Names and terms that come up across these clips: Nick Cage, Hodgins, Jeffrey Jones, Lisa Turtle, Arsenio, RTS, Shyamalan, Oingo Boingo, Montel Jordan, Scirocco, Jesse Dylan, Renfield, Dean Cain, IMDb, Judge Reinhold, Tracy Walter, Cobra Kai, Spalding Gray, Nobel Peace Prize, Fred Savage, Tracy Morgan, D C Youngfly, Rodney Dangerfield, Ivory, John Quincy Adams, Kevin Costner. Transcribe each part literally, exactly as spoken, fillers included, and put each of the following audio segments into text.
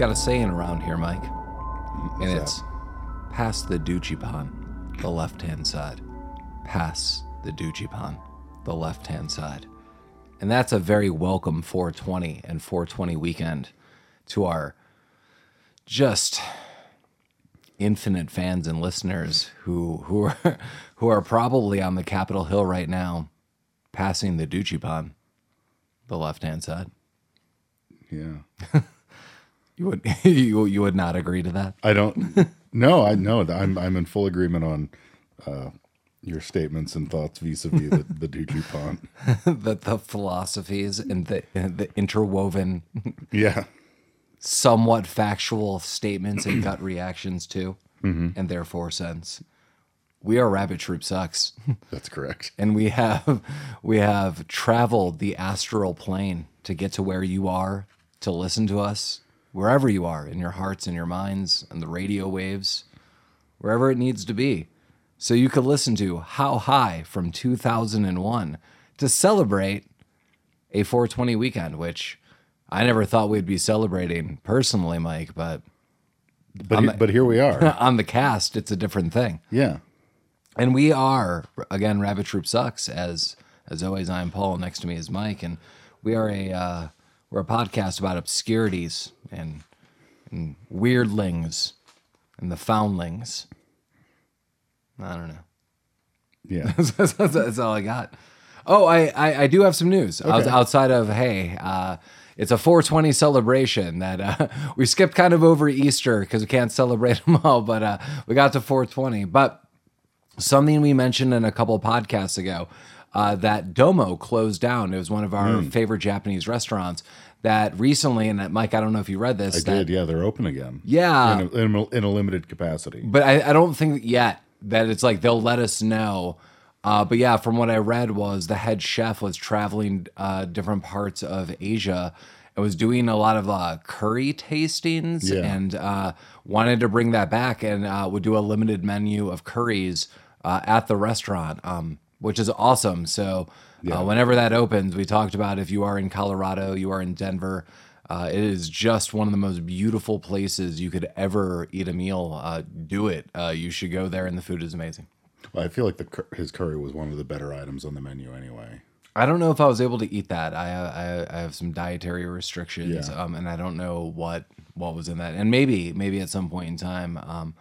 Got a saying around here, Mike. What's and it's, that? Pass the doochie pond, the left-hand side. Pass the doochie pond, the left-hand side. And that's a very welcome four twenty and four twenty weekend to our just infinite fans and listeners who who are, who are probably on the Capitol Hill right now passing the doochie pond, the left-hand side. Yeah. You would you you would not agree to that? I don't. No, I know. I'm I'm in full agreement on uh, your statements and thoughts vis-a-vis the, the doochie pond. That the philosophies and the the interwoven, yeah, somewhat factual statements and gut reactions to, mm-hmm. and therefore sense. We are Rabbit Troop Sucks. That's correct. And we have we have traveled the astral plane to get to where you are to listen to us. Wherever you are, in your hearts and your minds and the radio waves, wherever it needs to be. So you could listen to How High from two thousand one to celebrate a four twenty weekend, which I never thought we'd be celebrating personally, Mike, but... But, the, but here we are. On the cast, it's a different thing. Yeah. And we are, again, Rabbit Troop Sucks. As as always, I'm Paul, next to me is Mike, and we are a... Uh, We're a podcast about obscurities and, and weirdlings and the foundlings. I don't know. Yeah. that's, that's, that's all I got. Oh, I, I, I do have some news. Okay. I was outside of, hey, uh, it's a four twenty celebration that uh, we skipped kind of over Easter because we can't celebrate them all, but uh, we got to four twenty. But something we mentioned in a couple podcasts ago, Uh, that Domo closed down. It was one of our mm. favorite Japanese restaurants that recently, and that, Mike, I don't know if you read this. I that, did, yeah, they're open again. Yeah. In a, in a, in a limited capacity. But I, I don't think yet that it's like they'll let us know. Uh, but yeah, from what I read was the head chef was traveling uh, different parts of Asia and was doing a lot of uh, curry tastings, yeah. and uh, wanted to bring that back and uh, would do a limited menu of curries uh, at the restaurant. Um Which is awesome. So yeah. uh, whenever that opens, we talked about if you are in Colorado, you are in Denver, uh, it is just one of the most beautiful places you could ever eat a meal. Uh, do it. Uh, you should go there, and the food is amazing. Well, I feel like the, his curry was one of the better items on the menu anyway. I don't know if I was able to eat that. I I, I have some dietary restrictions, yeah. um, and I don't know what, what was in that. And maybe maybe at some point in time. Um,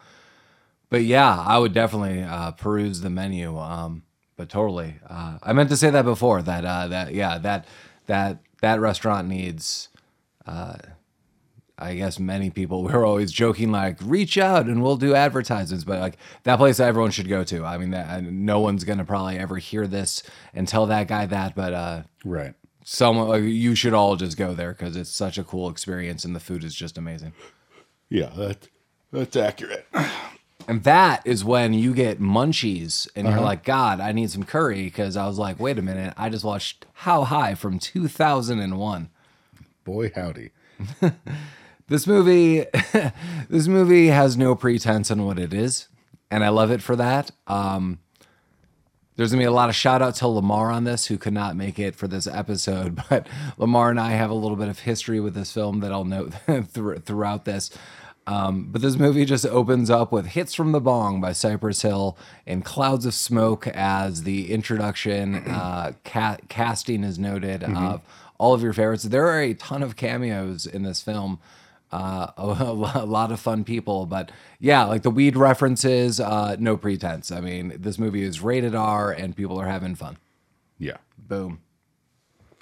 but yeah, I would definitely uh, peruse the menu. Um, But totally, uh, I meant to say that before. That uh, that yeah, that that that restaurant needs, uh, I guess, many people. We're always joking like, reach out and we'll do advertisements. But like that place, everyone should go to. I mean, that, no one's gonna probably ever hear this and tell that guy that. But uh, right, someone like, you should all just go there because it's such a cool experience and the food is just amazing. Yeah, that that's accurate. And that is when you get munchies and you're uh-huh. like, God, I need some curry. Because I was like, wait a minute. I just watched How High from two thousand one. Boy, howdy. This movie, this movie has no pretense on what it is. And I love it for that. Um, there's going to be a lot of shout out to Lamar on this, who could not make it for this episode. But Lamar and I have a little bit of history with this film that I'll note th- throughout this. Um, but this movie just opens up with Hits from the Bong by Cypress Hill and Clouds of Smoke as the introduction. Uh, ca- casting is noted mm-hmm. of all of your favorites. There are a ton of cameos in this film. Uh, a, a lot of fun people. But yeah, like the weed references, uh, no pretense. I mean, this movie is rated R and people are having fun. Yeah. Boom.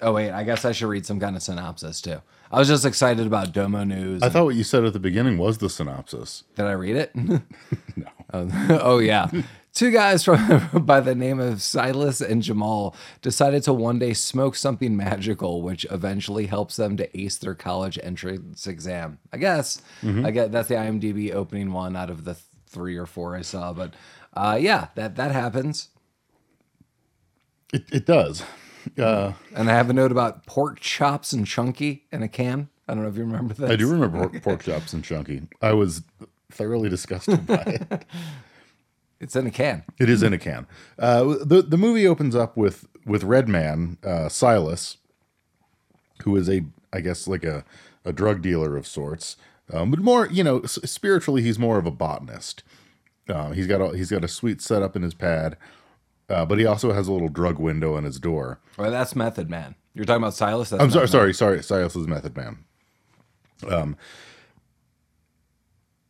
Oh, wait, I guess I should read some kind of synopsis, too. I was just excited about Domo News. I thought what you said at the beginning was the synopsis. Did I read it? No. Oh, oh, yeah. Two guys from by the name of Silas and Jamal decided to one day smoke something magical, which eventually helps them to ace their college entrance exam. I guess. Mm-hmm. I guess that's the IMDb opening one out of the three or four I saw. But, uh, yeah, that, that happens. It, it does. Uh, and I have a note about pork chops and chunky in a can. I don't know if you remember that. I do remember pork chops and chunky. I was thoroughly disgusted by it. It's in a can. It is in a can. Uh, the the movie opens up with with Red Man, uh, Silas, who is a I guess like a, a drug dealer of sorts, Um, but more, you know, spiritually, he's more of a botanist. Uh, he's got a, he's got a sweet setup in his pad, uh, but he also has a little drug window in his door. Well, that's Method Man. You're talking about Silas? That's I'm sorry, sorry, sorry. Silas is Method Man. Um,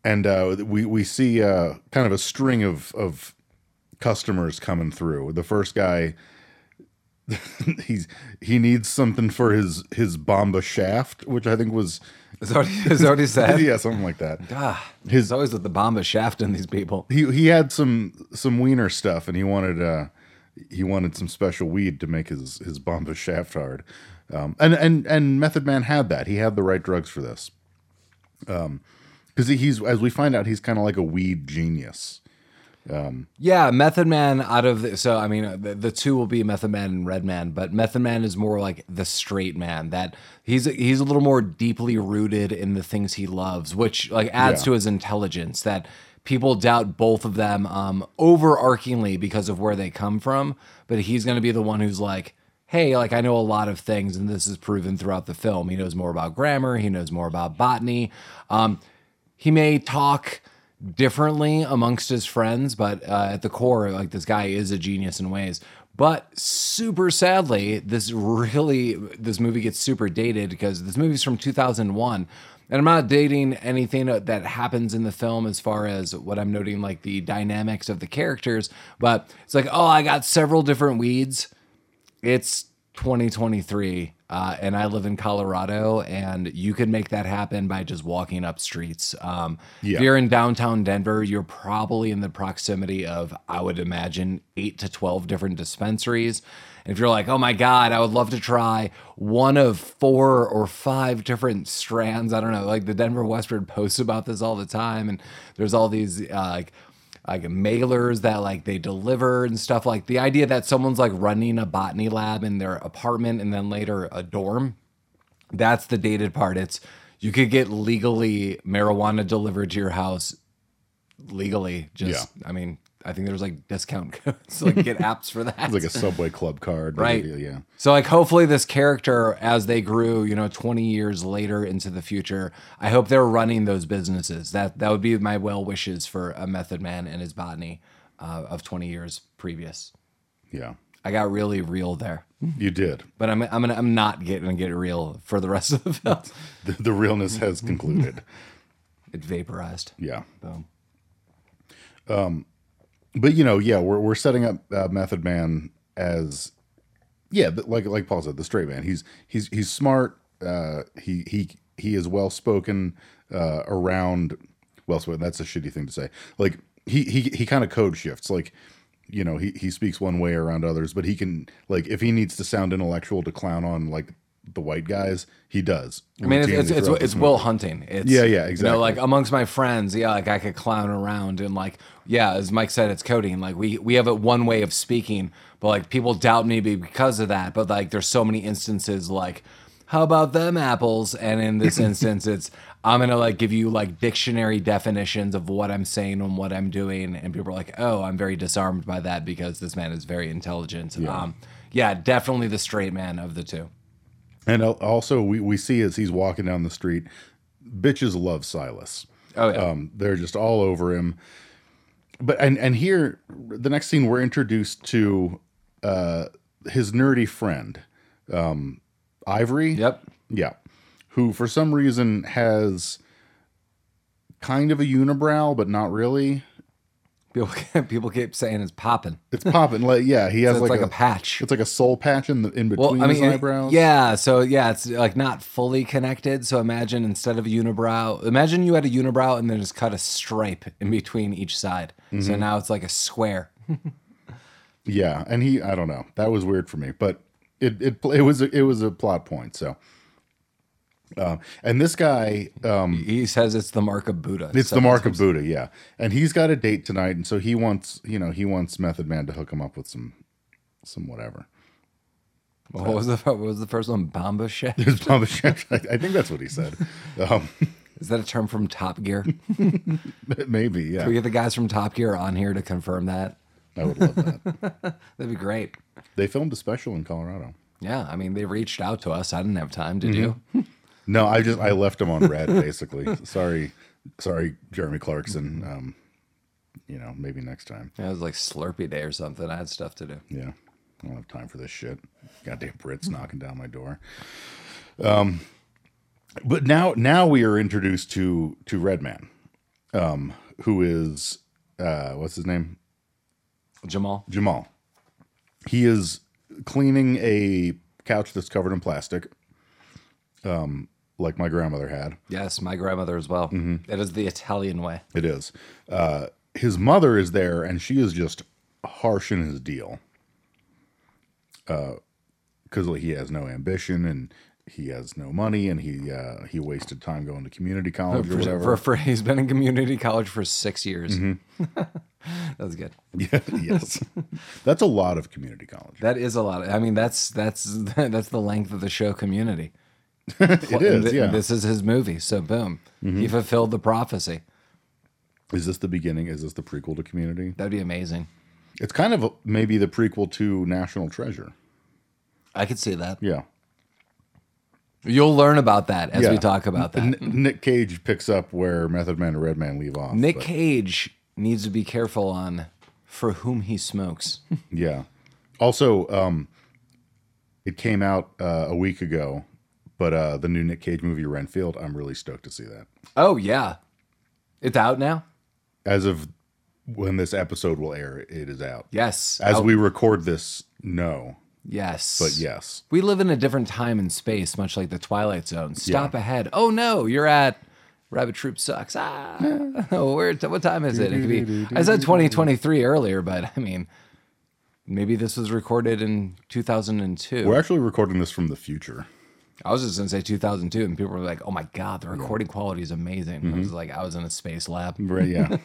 and uh, we we see uh, kind of a string of of customers coming through. The first guy, he's he needs something for his his bomba shaft, which I think was. Is that what he said? Yeah, something like that. Ah, his, he's always with the bomba shaft in these people. He he had some some wiener stuff, and he wanted uh, he wanted some special weed to make his his bomba shaft hard. Um, and and and Method Man had that. He had the right drugs for this. Um, because he's as we find out, he's kind of like a weed genius. Um, yeah, Method Man out of the, so I mean the, the two will be Method Man and Red Man, but Method Man is more like the straight man that he's he's a little more deeply rooted in the things he loves, which like adds yeah. to his intelligence. That people doubt both of them um, overarchingly because of where they come from, but he's going to be the one who's like, hey, like I know a lot of things, and this is proven throughout the film. He knows more about grammar, he knows more about botany. Um, he may talk differently amongst his friends, but uh, at the core, like this guy is a genius in ways. But super sadly, this really this movie gets super dated because this movie's from two thousand one, and I'm not dating anything that happens in the film as far as what I'm noting, like the dynamics of the characters. But it's like, oh, I got several different weeds. It's twenty twenty-three. Uh, and I live in Colorado, and you can make that happen by just walking up streets. Um, yeah. If you're in downtown Denver, you're probably in the proximity of, I would imagine, eight to twelve different dispensaries. And if you're like, oh my God, I would love to try one of four or five different strands. I don't know, like the Denver Westward posts about this all the time. And there's all these uh, like, like mailers that like they deliver and stuff. Like the idea that someone's like running a botany lab in their apartment and then later a dorm, that's the dated part. It's you could get legally marijuana delivered to your house legally. Just, yeah. I mean, I think there's like discount codes, like get apps for that. It's like a Subway Club card. Right. Maybe, yeah. So like hopefully this character as they grew, you know, twenty years later into the future, I hope they're running those businesses. That that would be my well wishes for a Method Man and his botany uh, of twenty years previous. Yeah. I got really real there. You did. But I'm I'm gonna, I'm not getting to get real for the rest of the film. The, the realness has concluded. It vaporized. Yeah. Boom. Um But, you know, yeah, we're we're setting up uh, Method Man as, yeah, like like Paul said, the straight man. He's he's he's smart. Uh, he he he is well spoken uh, around. Well, spoken, that's a shitty thing to say. Like he he he kind of code shifts. Like, you know, he he speaks one way around others, but he can, like, if he needs to sound intellectual to clown on like the white guys, he does. I mean, it's it's it's Will Hunting. It's, yeah, yeah, exactly. You know, like amongst my friends, yeah, like I could clown around and like, yeah, as Mike said, it's coding. Like we we have a one way of speaking, but like people doubt me because of that. But like, there's so many instances like, how about them apples? And in this instance, it's I'm gonna like give you like dictionary definitions of what I'm saying and what I'm doing, and people are like, oh, I'm very disarmed by that because this man is very intelligent. Yeah. Um, yeah, definitely the straight man of the two. And also, we, we see as he's walking down the street, bitches love Silas. Oh, yeah. Um, they're just all over him. But and and here, the next scene, we're introduced to uh, his nerdy friend, um, Ivory. Yep. Yeah. Who, for some reason, has kind of a unibrow, but not really. People keep, people keep saying it's popping. It's popping. Like, yeah, he has so it's like, like a, a patch. It's like a soul patch in the in between well, I mean, his eyebrows. Yeah, so yeah, it's like not fully connected. So imagine instead of a unibrow, imagine you had a unibrow and then just cut a stripe in between each side. Mm-hmm. So now it's like a square. Yeah, and he, I don't know, that was weird for me, but it it it was a, it was a plot point. So. Um, and this guy, um, he says it's the mark of Buddha. It's the mark of Buddha. Yeah. And he's got a date tonight. And so he wants, you know, he wants Method Man to hook him up with some, some whatever. Well, what was the, what was the first one? Bomba shaft? There's bomba shaft. I, I think that's what he said. Um, Is that a term from Top Gear? Maybe. Yeah. Can we get the guys from Top Gear on here to confirm that? I would love that. That'd be great. They filmed a special in Colorado. Yeah. I mean, they reached out to us. I didn't have time to mm-hmm. do. No, I just I left him on red basically. Sorry, sorry, Jeremy Clarkson. Um, you know, maybe next time. Yeah, it was like Slurpee Day or something. I had stuff to do. Yeah, I don't have time for this shit. Goddamn Brits knocking down my door. Um, but now now we are introduced to to Red Man, um, who is uh, what's his name? Jamal. Jamal. He is cleaning a couch that's covered in plastic. Um, like my grandmother had. Yes, my grandmother as well. Mm-hmm. It is the Italian way. It is. Uh, his mother is there, and she is just harsh in his deal. Uh, because he has no ambition, and he has no money, and he uh, he wasted time going to community college for, or whatever. For, for, he's been in community college for six years. Mm-hmm. That's good. Yeah, yes. That's a lot of community college. That is a lot. Of, I mean, that's that's that's the length of the show Community. It is, th- yeah. This is his movie, so boom. Mm-hmm. He fulfilled the prophecy. Is this the beginning? Is this the prequel to Community? That'd be amazing. It's kind of maybe the prequel to National Treasure. I could see that. Yeah. You'll learn about that as yeah. we talk about that. N- Nick Cage picks up where Method Man and Red Man leave off. Nick but... Cage needs to be careful on for whom he smokes. Yeah. Also, um, it came out uh, a week ago. But uh, the new Nick Cage movie, Renfield, I'm really stoked to see that. Oh, yeah. It's out now? As of when this episode will air, it is out. Yes. As out. We record this, no. Yes. But yes. We live in a different time and space, much like the Twilight Zone. Stop yeah. ahead. Oh, no. You're at Rabbit Troop Sucks. Ah. Where, what time is it? It could be. I said twenty twenty-three earlier, but I mean, maybe this was recorded in two thousand two. We're actually recording this from the future. I was just going to say two thousand two, and people were like, oh my God, the recording yeah. quality is amazing. Mm-hmm. I was like, I was in a space lab. Right, yeah.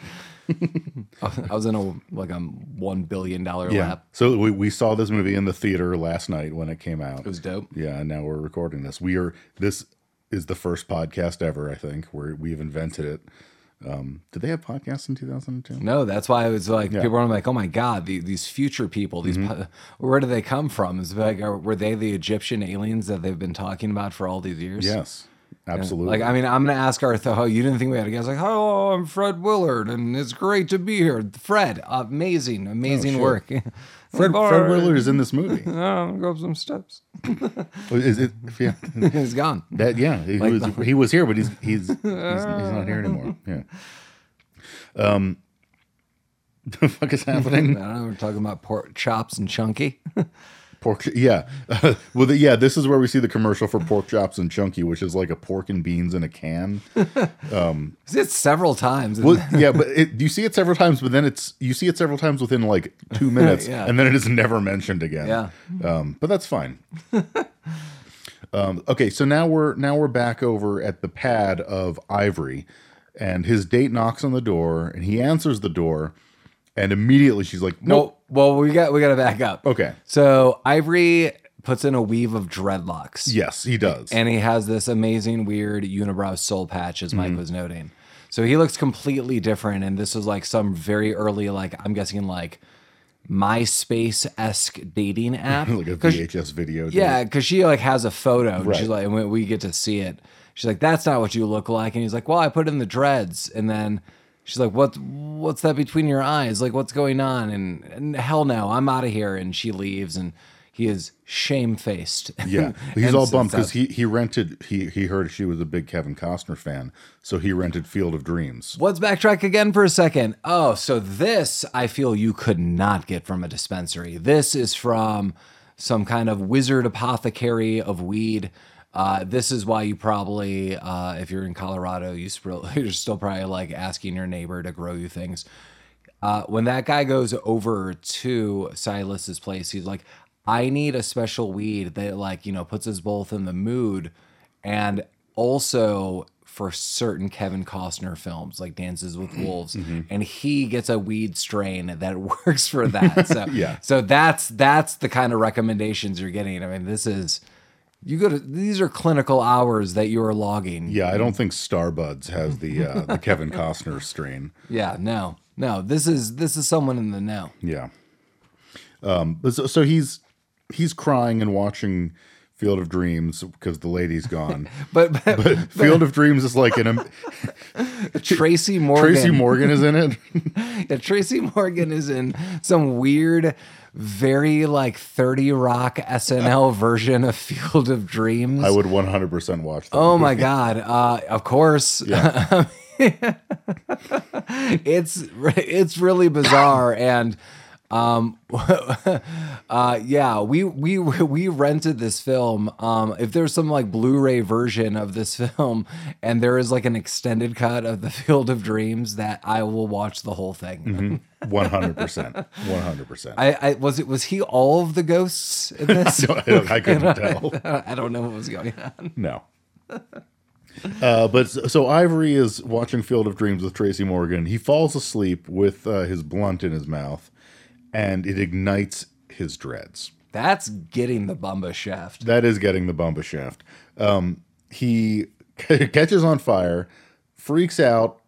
I was in a like a one billion dollars yeah. lab. So we, we saw this movie in the theater last night when it came out. It was dope. Yeah, and now we're recording this. We are. This is the first podcast ever, I think, where we've invented it. Um, did they have podcasts in two thousand two? No, that's why I was like, yeah. people were like, oh my God, the, these future people, these mm-hmm. po- where do they come from? It's like, are, were they the Egyptian aliens that they've been talking about for all these years? Yes, absolutely. And, like, I mean, I'm going to ask Arthur, oh, you didn't think we had a guest? Like, hello, I'm Fred Willard, and it's great to be here. Fred, amazing, amazing oh, sure. work. Fred, like, Fred Willard is in this movie. I'm going to go up some steps. Is it? Yeah. He's gone. That, yeah, he, like was, the... he was here, but he's he's he's, he's not here anymore. Yeah. Um, the fuck is happening? I don't know. We're talking about pork chops and Chunky. Pork, yeah. Uh, well, the, yeah. This is where we see the commercial for pork chops and Chunky, which is like a pork and beans in a can. Um, see it several times. Well, yeah, but it, you see it several times, but then it's you see it several times within like two minutes, yeah. and then it is never mentioned again. Yeah. Um, but that's fine. um, okay, so now we're now we're back over at the pad of Ivory, and his date knocks on the door, and he answers the door. And immediately she's like, "No, well, well, we got we got to back up." Okay. So Ivory puts in a weave of dreadlocks. Yes, he does. And he has this amazing, weird unibrow soul patch, as Mike mm-hmm. was noting. So he looks completely different. And this is like some very early, like I'm guessing, like MySpace-esque dating app, like a V H S video. Date. Yeah, because she like has a photo. And right. She's like, and we, we get to see it. She's like, "That's not what you look like." And he's like, "Well, I put in the dreads," and then. She's like, what? What's that between your eyes? Like, what's going on? And, and hell no, I'm out of here. And she leaves, and he is shamefaced. Yeah, he's all bummed because he, he rented, he he heard she was a big Kevin Costner fan, so he rented Field of Dreams. Let's backtrack again for a second. Oh, so this, I feel you could not get from a dispensary. This is from some kind of wizard apothecary of weed. Uh, this is why you probably, uh, if you're in Colorado, you still, you're still probably like asking your neighbor to grow you things. Uh, when that guy goes over to Silas's place, he's like, I need a special weed that like, you know, puts us both in the mood. And also for certain Kevin Costner films, like Dances with Wolves. Mm-hmm. And he gets a weed strain that works for that. So, yeah. so that's, that's the kind of recommendations you're getting. I mean, this is... You go to these are clinical hours that you are logging. Yeah, I don't think Starbuds has the uh, the Kevin Costner strain. Yeah, no, no. This is this is someone in the know. Yeah. Um. So, so he's he's crying and watching Field of Dreams because the lady's gone. but, but, but, but Field of Dreams is like an... Tracy Morgan. Tracy Morgan is in it? Yeah, Tracy Morgan is in some weird, very like thirty Rock S N L version of Field of Dreams. I would one hundred percent watch that. Oh movie. My God. Uh, of course. Yeah. I mean, it's it's really bizarre, and um uh yeah we we we rented this film. Um if there's some like Blu-ray version of this film and there is like an extended cut of the Field of Dreams, that I will watch the whole thing. Mm-hmm. one hundred percent I, I was it was he all of the ghosts in this? I, don't, I couldn't tell. I don't know what was going on. No. Uh, but so Ivory is watching Field of Dreams with Tracy Morgan. He falls asleep with uh, his blunt in his mouth, and it ignites his dreads. That's getting the Bumba shaft. That is getting the Bumba shaft. Um, he c- catches on fire, freaks out,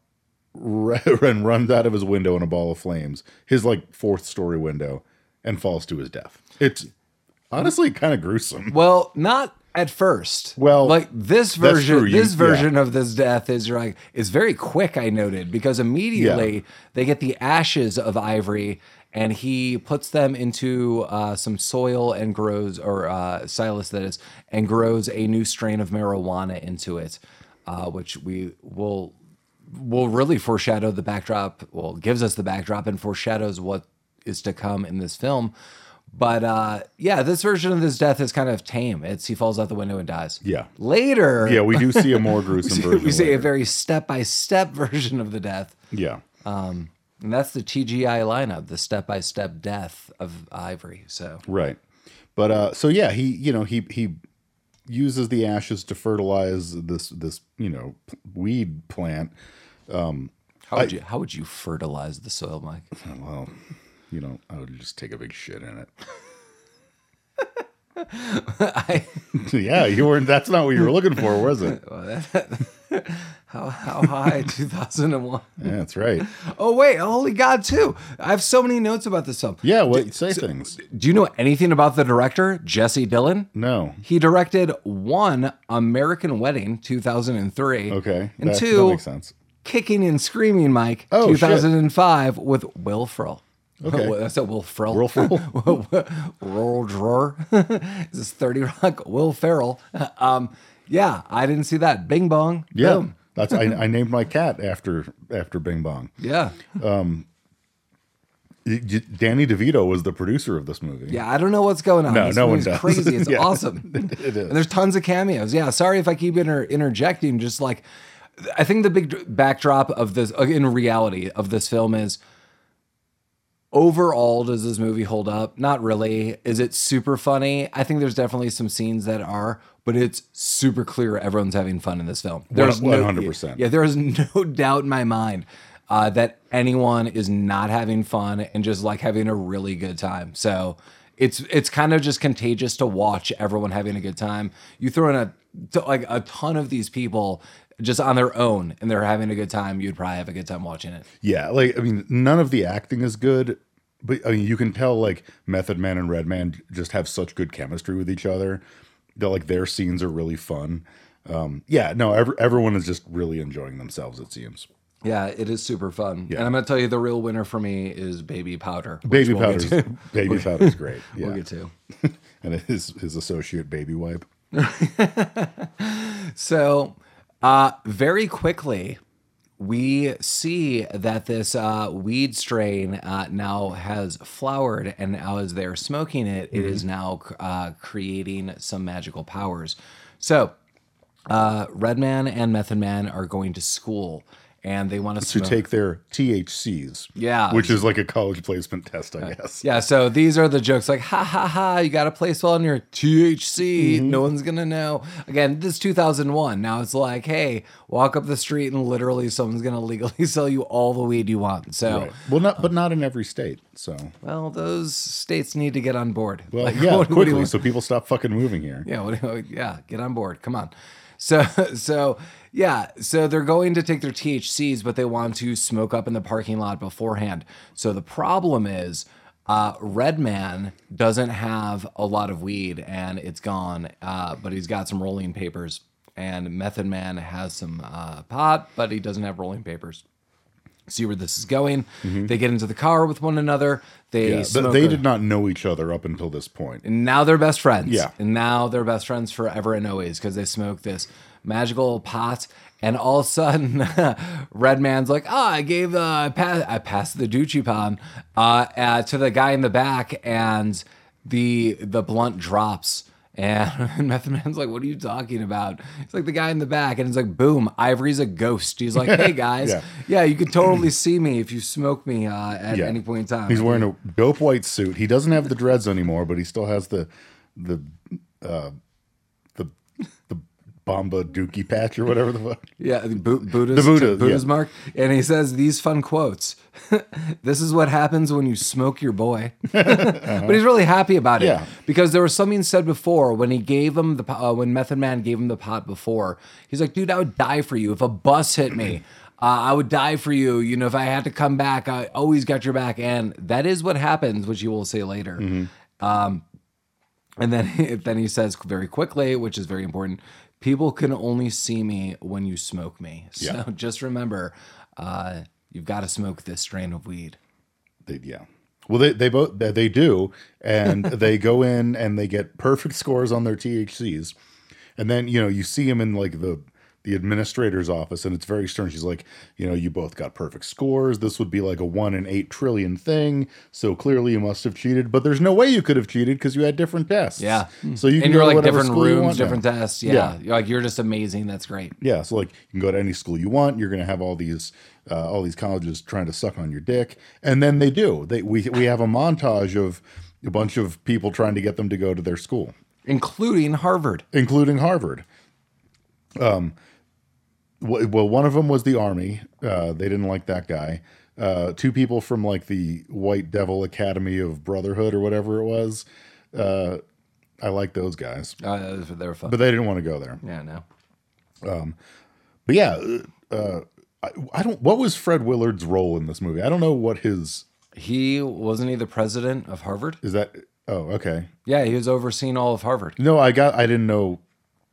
r- and runs out of his window in a ball of flames. His like fourth story window, and falls to his death. It's honestly kind of gruesome. Well, not. At first, well, like this version, you, this version yeah. of this death is like is very quick. I noted because immediately yeah. they get the ashes of Ivory, and he puts them into uh, some soil and grows, or uh, Silas that is, and grows a new strain of marijuana into it, uh, which we will will really foreshadow the backdrop. Well, gives us the backdrop and foreshadows what is to come in this film. But uh, yeah, this version of this death is kind of tame. It's he falls out the window and dies. Yeah. Later. Yeah, we do see a more gruesome we see, version. We see later. A very step-by-step version of the death. Yeah. Um, and that's the T G I lineup, the step-by-step death of Ivory. So right. But uh, so yeah, he you know he he uses the ashes to fertilize this this you know weed plant. Um, how would I, you how would you fertilize the soil, Mike? Well. You know, I would just take a big shit in it. I, yeah, you weren't. That's not what you were looking for, was it? Well, that, that, how how high? Two thousand and one. Yeah, that's right. Oh wait, holy God! Too. I have so many notes about this film. Yeah, well, do, say so, things. Do you know anything about the director, Jesse Dylan? No. He directed one American Wedding, two thousand and three. Okay, and that, two that makes sense. Kicking and Screaming, Mike, oh, two thousand and five with Will Ferrell. Okay. That's a Will Ferrell. Will Ferrell. Will Drawer. This is thirty Rock. Will Ferrell. Um, yeah, I didn't see that. Bing Bong. Yeah. Boom. That's I, I named my cat after after Bing Bong. Yeah. Um, Danny DeVito was the producer of this movie. Yeah, I don't know what's going on. No, this no one's crazy. It's yeah. awesome. It is. And there's tons of cameos. Yeah. Sorry if I keep inter- interjecting. Just like, I think the big backdrop of this in reality of this film is. Overall, does this movie hold up? Not really. Is it super funny? I think there's definitely some scenes that are, but it's super clear everyone's having fun in this film. There's one hundred percent. No, yeah, there is no doubt in my mind uh, that anyone is not having fun and just like having a really good time. So it's it's kind of just contagious to watch everyone having a good time. You throw in a like a ton of these people just on their own and they're having a good time, you'd probably have a good time watching it. Yeah, like I mean, none of the acting is good, but I mean, you can tell like Method Man and Red Man just have such good chemistry with each other that like their scenes are really fun. Um, yeah, no, every, everyone is just really enjoying themselves, it seems. Yeah, it is super fun. Yeah. And I'm going to tell you the real winner for me is Baby Powder. Baby we'll Powder's Baby Powder's great. Yeah. We'll get to. And his his associate Baby Wipe. So, Uh, very quickly, we see that this uh, weed strain uh, now has flowered, and as they're smoking it, mm-hmm. it is now uh, creating some magical powers. So, uh, Red Man and Method Man are going to school, and they want to, to take their T H Cs, yeah, which is like a college placement test, I right. guess. Yeah, so these are the jokes like, ha, ha, ha, you got to place well on your T H C. Mm-hmm. No one's going to know. Again, this is two thousand one. Now it's like, hey, walk up the street and literally someone's going to legally sell you all the weed you want. So, right. Well, not, um, but not in every state. So, well, those states need to get on board. Well, like, yeah, what, quickly what so people stop fucking moving here. Yeah, what, yeah, get on board. Come on. So, so yeah, so they're going to take their T H Cs, but they want to smoke up in the parking lot beforehand. So the problem is Uh, Red Man doesn't have a lot of weed and it's gone, uh, but he's got some rolling papers. And Method Man has some uh, pot, but he doesn't have rolling papers. See where this is going. Mm-hmm. They get into the car with one another. They yeah, smoke they a... did not know each other up until this point. And now they're best friends. Yeah. And now they're best friends forever and always because they smoke this magical pot. And all of a sudden, Red Man's like, oh, I gave uh, pass, I passed the Ducci Pond uh, uh, to the guy in the back, and the the blunt drops. And Method Man's like, what are you talking about? It's like the guy in the back, and it's like, boom, Ivory's a ghost. He's like, hey guys, yeah. yeah, you could totally see me if you smoke me uh, at yeah. any point in time. He's wearing a dope white suit. He doesn't have the dreads anymore, but he still has the the uh, the the Bomba Dookie patch or whatever the fuck. Yeah, the Bo- Buddha's, the Buddha, Buddha's yeah. mark. And he says these fun quotes. This is what happens when you smoke your boy. uh-huh. But he's really happy about it yeah. because there was something said before when he gave him the uh, when Method Man gave him the pot before. He's like, dude, I would die for you if a bus hit me. Uh, I would die for you. You know, if I had to come back, I always got your back. And that is what happens, which you will say later. Mm-hmm. Um, and then then he says very quickly, which is very important. People can only see me when you smoke me. So yeah. just remember, uh, you've got to smoke this strain of weed. They, yeah. Well, they, they both, they do. And they go in and they get perfect scores on their T H Cs. And then, you know, you see him in like the, the administrator's office and it's very stern. She's like, you know, you both got perfect scores. This would be like a one in eight trillion thing. So clearly you must have cheated, but there's no way you could have cheated because you had different tests. Yeah. So you and can you're go like different rooms, different now. tests. Yeah. yeah. You're like, you're just amazing. That's great. Yeah. So like you can go to any school you want. You're going to have all these, uh, all these colleges trying to suck on your dick. And then they do. They, we, we have a montage of a bunch of people trying to get them to go to their school. Including Harvard. Including Harvard. Um, Well, one of them was the Army. Uh, they didn't like that guy. Uh, two people from like the White Devil Academy of Brotherhood or whatever it was. Uh, I like those guys. Uh, they were fun. But they didn't want to go there. Yeah, no. Um, but yeah, uh, I, I don't. What was Fred Willard's role in this movie? I don't know what his. He wasn't he the president of Harvard? Is that? Oh, okay. Yeah, he was overseeing all of Harvard. No, I got. I didn't know.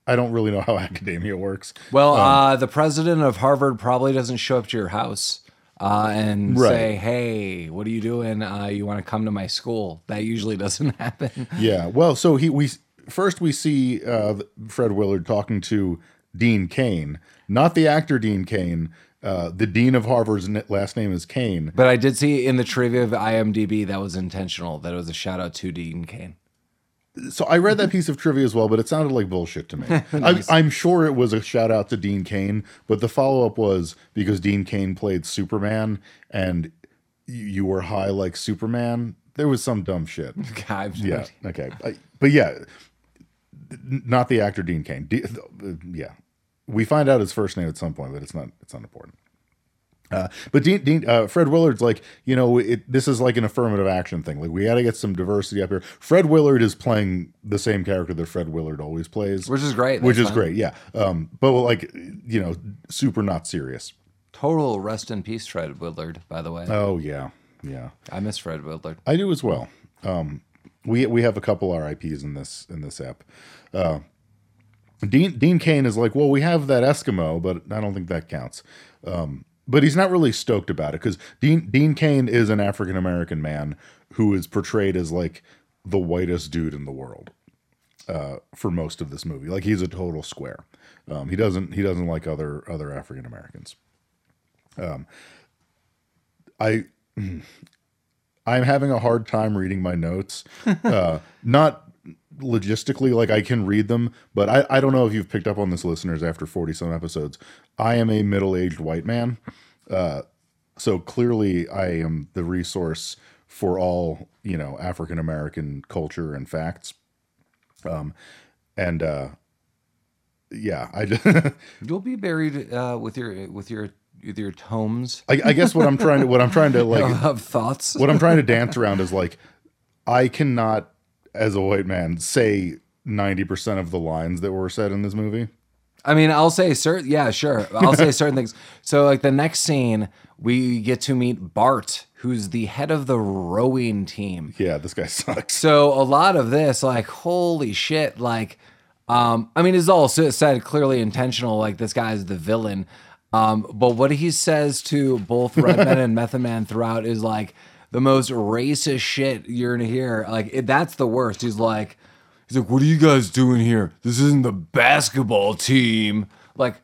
I don't really know how academia works. Well, um, uh, the president of Harvard probably doesn't show up to your house uh, and right. say, hey, what are you doing? Uh, you want to come to my school? That usually doesn't happen. Yeah. Well, so he we first we see uh, Fred Willard talking to Dean Cain, not the actor Dean Cain. Uh, the dean of Harvard's last name is Cain. But I did see in the trivia of IMDb that was intentional. That it was a shout out to Dean Cain. So I read that piece of trivia as well, but it sounded like bullshit to me. Nice. I, I'm sure it was a shout out to Dean Cain, but the follow up was because Dean Cain played Superman and you were high like Superman. There was some dumb shit. God, yeah. Okay. I, but yeah, not the actor Dean Cain. D, uh, yeah. We find out his first name at some point, but it's not, it's not important. Uh, but Dean, Dean, uh, Fred Willard's like, you know, it, this is like an affirmative action thing. Like, we got to get some diversity up here. Fred Willard is playing the same character that Fred Willard always plays. Which is great. Which is fun. great, yeah. Um, but, like, you know, super not serious. Total rest in peace, Fred Willard, by the way. Oh, yeah, yeah. I miss Fred Willard. I do as well. Um, we we have a couple R I Ps in this in this app. Uh, Dean, Dean Cain is like, well, we have that Eskimo, but I don't think that counts. Um But he's not really stoked about it because Dean Dean Cain is an African American man who is portrayed as like the whitest dude in the world uh, for most of this movie. Like he's a total square. Um, he doesn't he doesn't like other other African Americans. Um, I I'm having a hard time reading my notes. Uh, not. Logistically, like I can read them, but I, I don't know if you've picked up on this, listeners, after forty some episodes. I am a middle-aged white man, uh, so clearly I am the resource for all, you know, African American culture and facts. Um, and uh, yeah, I just you'll be buried uh, with your with your. Your tomes. I, I guess what I'm trying to what I'm trying to like have thoughts. What I'm trying to dance around is like I cannot. As a white man, say ninety percent of the lines that were said in this movie. I mean, I'll say certain, yeah, sure. I'll say certain things. So like the next scene, we get to meet Bart, who's the head of the rowing team. Yeah, this guy sucks. So a lot of this, like, holy shit, like, um, I mean, it's all said clearly intentional, like, this guy's the villain. Um, but what he says to both Red Man and Method Man throughout is, like, the most racist shit you're gonna hear. Like, it, that's the worst. He's like, he's like, what are you guys doing here? This isn't the basketball team. Like,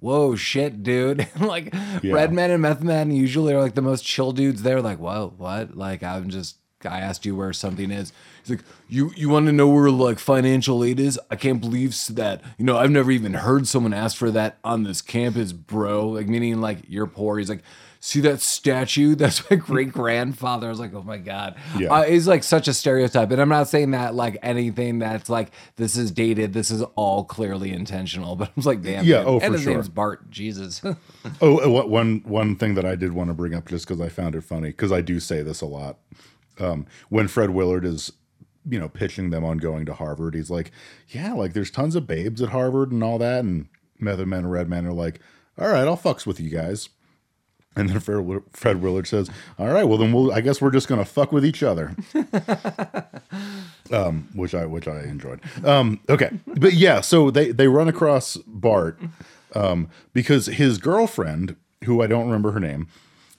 whoa, shit, dude. Like, yeah. Red Man and Method Man usually are, like, the most chill dudes there. Like, whoa, what? Like, I'm just, I asked you where something is. He's like, you you want to know where, like, financial aid is? I can't believe that. You know, I've never even heard someone ask for that on this campus, bro. Like, meaning, like, you're poor. He's like, see that statue? That's my great-grandfather. I was like, oh, my God. Yeah. Uh, it's, like, such a stereotype. And I'm not saying that, like, anything that's, like, this is dated. This is all clearly intentional. But I was like, damn. Yeah, man. Oh, for sure. And his name's Bart. Jesus. oh, one, one thing that I did want to bring up just because I found it funny, because I do say this a lot. Um, when Fred Willard is, you know, pitching them on going to Harvard, he's like, yeah, like, there's tons of babes at Harvard and all that. And Method Man and Red Man are like, all right, I'll fucks with you guys. And then Fred, Fred Willard says, all right, well, then we'll, I guess we're just going to fuck with each other, um, which I which I enjoyed. Um, okay. But, yeah, so they, they run across Bart um, because his girlfriend, who I don't remember her name,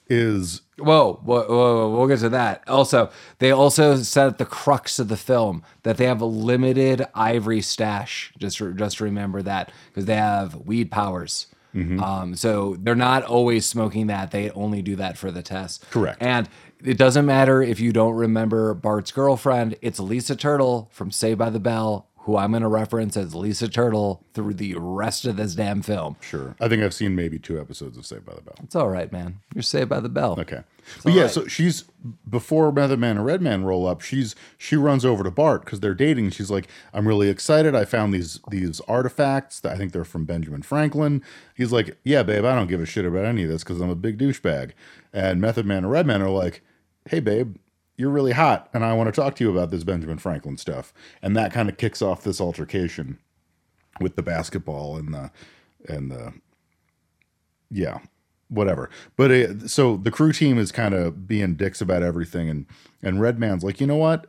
is... Whoa, whoa, whoa, we'll get to that. Also, they also said at the crux of the film that they have a limited ivory stash. Just, just remember that, because they have weed powers. Mm-hmm. Um, so they're not always smoking that. They only do that for the test. Correct. And it doesn't matter if you don't remember Bart's girlfriend. It's Lisa Turtle from Saved by the Bell, who I'm going to reference as Lisa Turtle through the rest of this damn film. Sure. I think I've seen maybe two episodes of Saved by the Bell. It's all right, man. You're Saved by the Bell. Okay. It's but yeah, right. So she's, before Method Man and Red Man roll up, she's she runs over to Bart because they're dating. She's like, I'm really excited. I found these these artifacts. That I think they're from Benjamin Franklin. He's like, yeah, babe, I don't give a shit about any of this because I'm a big douchebag. And Method Man and Red Man are like, hey, babe, you're really hot, and I want to talk to you about this Benjamin Franklin stuff. And that kind of kicks off this altercation with the basketball and the, and the, yeah. Whatever. But it, so the crew team is kind of being dicks about everything, and and Red Man's like, you know what,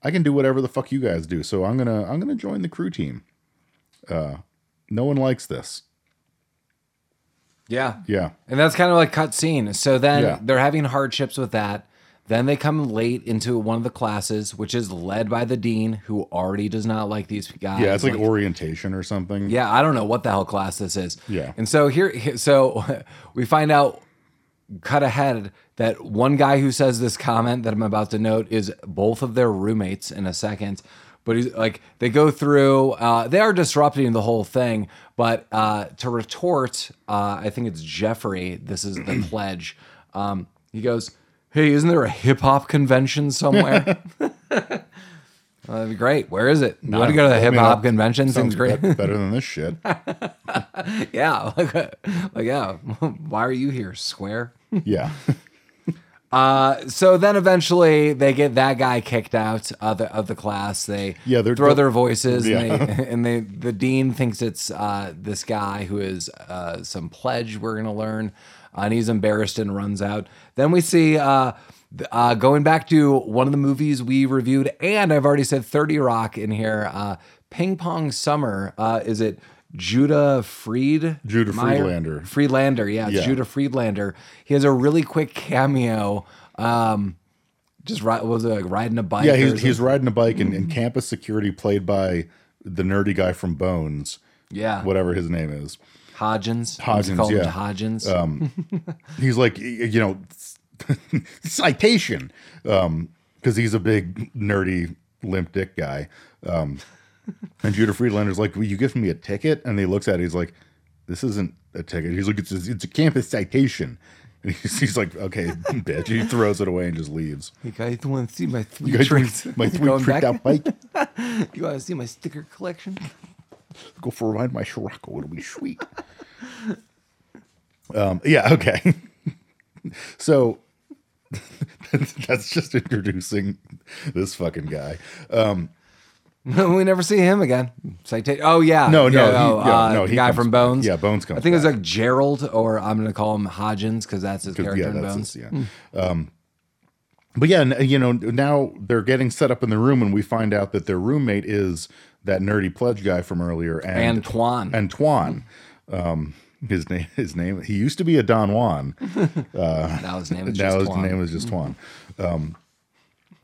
I can do whatever the fuck you guys do, so I'm gonna I'm gonna join the crew team. Uh, no one likes this. Yeah, yeah, and that's kind of like cut scene. So then yeah. they're having hardships with that. Then they come late into one of the classes, which is led by the dean, who already does not like these guys. Yeah, it's like, like orientation or something. Yeah, I don't know what the hell class this is. Yeah. And so here, so we find out, cut ahead, that one guy who says this comment that I'm about to note is both of their roommates in a second. But he's like, they go through, uh, they are disrupting the whole thing. But uh, to retort, uh, I think it's Jeffrey, this is the pledge. Um, he goes, hey, isn't there a hip-hop convention somewhere? uh, that'd be great. Where is it? Not yeah, to go to the hip-hop I mean, convention. Seems great. Better than this shit. yeah. Like, like, yeah. Why are you here, Square? yeah. uh, so then eventually they get that guy kicked out of the, of the class. They yeah, they're, throw they're, their voices, yeah. and, they, and they the dean thinks it's uh, this guy who is uh, some pledge we're going to learn. And he's embarrassed and runs out. Then we see, uh, uh, going back to one of the movies we reviewed, and I've already said thirty Rock in here, uh, Ping Pong Summer. Uh, is it Judah Fried? Judah Friedlander. Friedlander, yeah, it's yeah. Judah Friedlander. He has a really quick cameo. Um, just ri- was it, like, riding a bike? Yeah, he's, he's riding a bike, and, and campus security played by the nerdy guy from Bones. Yeah. Whatever his name is. Hodgins. Hodgins, yeah. Hodgins. Um, he's like, you know, citation. Um, because he's a big, nerdy, limp dick guy. Um, and Judah Friedlander's like, will you give me a ticket? And he looks at it, he's like, this isn't a ticket. He's like, it's a, it's a campus citation. And he's, he's like, okay, bitch. He throws it away and just leaves. You guys want to see my three tricks? My three tricked out bike? You want to see my sticker collection? Go for a ride, my Scirocco. It'll be sweet. um, yeah, okay. So that's just introducing this fucking guy. Um, we never see him again. Cita- oh, yeah. No, no. Yeah, no, he, uh, no the he guy comes, from Bones. Yeah, Bones comes I think back. It was like Gerald, or I'm going to call him Hodgins because that's his character yeah, in Bones. His, yeah. Mm. Um, But yeah, you know, now they're getting set up in the room, and we find out that their roommate is that nerdy pledge guy from earlier, and Antoine. Antoine, um, his name. His name. He used to be a Don Juan. Uh, now his name is now just his Juan. name is just Juan. Um,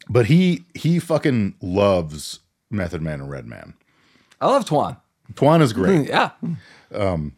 but he he fucking loves Method Man and Red Man. I love Twan. Twan is great. Yeah. Um,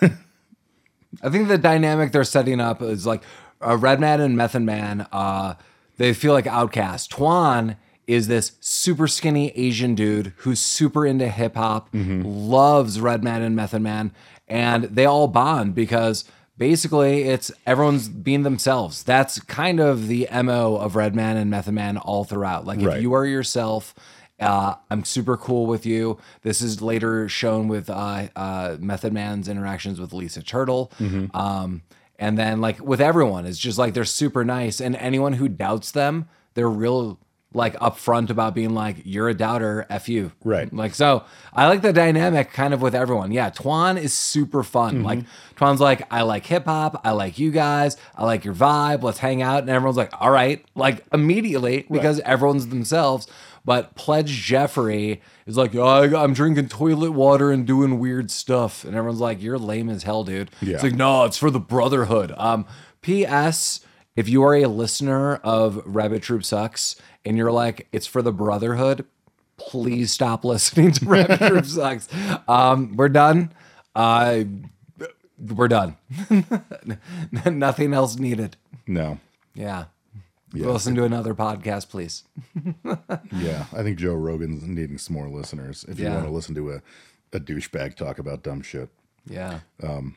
I think the dynamic they're setting up is like uh, Red Man and Method Man. Uh, they feel like outcasts. Twan is this super skinny Asian dude who's super into hip hop, mm-hmm. loves Red Man and Method Man, and they all bond because basically it's everyone's being themselves. That's kind of the M O of Red Man and Method Man all throughout. Like, right. if you are yourself, Uh, I'm super cool with you. This is later shown with uh, uh, Method Man's interactions with Lisa Turtle. Mm-hmm. Um, and then like with everyone, it's just like they're super nice. And anyone who doubts them, they're real like upfront about being like, you're a doubter, F you. Right. Like, so I like the dynamic kind of with everyone. Yeah. Twan is super fun. Mm-hmm. Like Twan's like, I like hip hop. I like you guys. I like your vibe. Let's hang out. And everyone's like, all right, like immediately because right. everyone's themselves. But Pledge Jeffrey is like, oh, I'm drinking toilet water and doing weird stuff. And everyone's like, you're lame as hell, dude. Yeah. It's like, no, it's for the brotherhood. Um, P S If you are a listener of Rabbit Troop Sucks and you're like, it's for the brotherhood, please stop listening to Rabbit Troop Sucks. Um, we're done. Uh, we're done. Nothing else needed. No. Yeah. Yeah. Listen to another podcast, please. Yeah, I think Joe Rogan's needing some more listeners if you yeah. want to listen to a, a douchebag talk about dumb shit. Yeah. Um,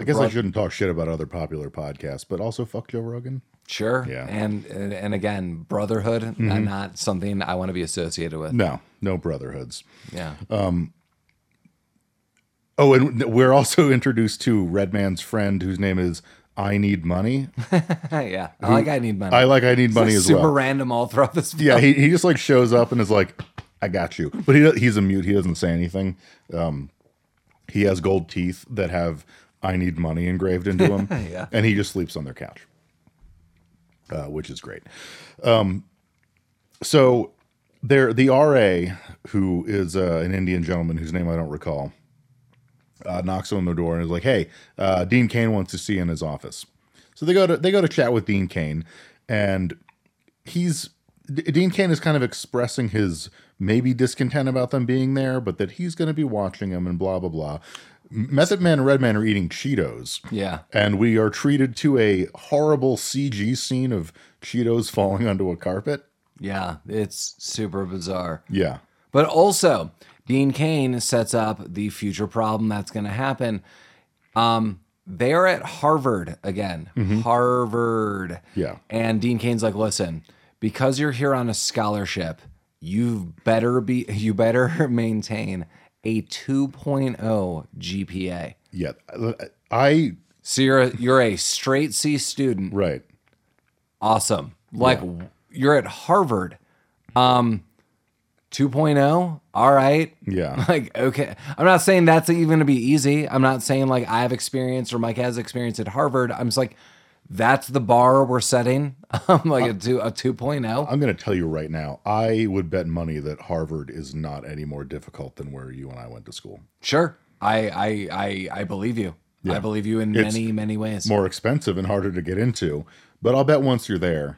I guess Rug- I shouldn't talk shit about other popular podcasts, but also fuck Joe Rogan. Sure. Yeah. And and, and again, brotherhood, mm-hmm. and not something I want to be associated with. No, no brotherhoods. Yeah. Um. Oh, and we're also introduced to Red Man's friend, whose name is I Need Money. yeah. I Who, like I Need Money. I like I Need it's Money as super well. Super random all throughout this film. Yeah, he, he just like shows up and is like, I got you. But he he's a mute. He doesn't say anything. Um, he has gold teeth that have I Need Money engraved into him. yeah. And he just sleeps on their couch, uh, which is great. Um, so there, the R A, who is uh, an Indian gentleman whose name I don't recall, Uh, knocks on the door and is like, "Hey, uh, Dean Cain wants to see you in his office." So they go to they go to chat with Dean Cain, and he's D- Dean Cain is kind of expressing his maybe discontent about them being there, but that he's going to be watching them and blah blah blah. Method Man and Red Man are eating Cheetos, yeah, and we are treated to a horrible C G scene of Cheetos falling onto a carpet. Yeah, it's super bizarre. Yeah, but also, Dean Cain sets up the future problem that's going to happen. Um, they're at Harvard again. Mm-hmm. Harvard. Yeah. And Dean Cain's like, listen, because you're here on a scholarship, you better be, you better maintain a two point oh G P A. Yeah. I. So you're a, you're a straight C student. Right. Awesome. Like yeah. you're at Harvard. Um, two point oh All right. Yeah. Like, okay. I'm not saying that's even going to be easy. I'm not saying like I have experience or Mike has experience at Harvard. I'm just like, that's the bar we're setting. I'm like I'm, a two, a two point oh I'm going to tell you right now, I would bet money that Harvard is not any more difficult than where you and I went to school. Sure. I, I, I, I believe you. Yeah. I believe you in it's many, many ways. More expensive and harder to get into, but I'll bet once you're there,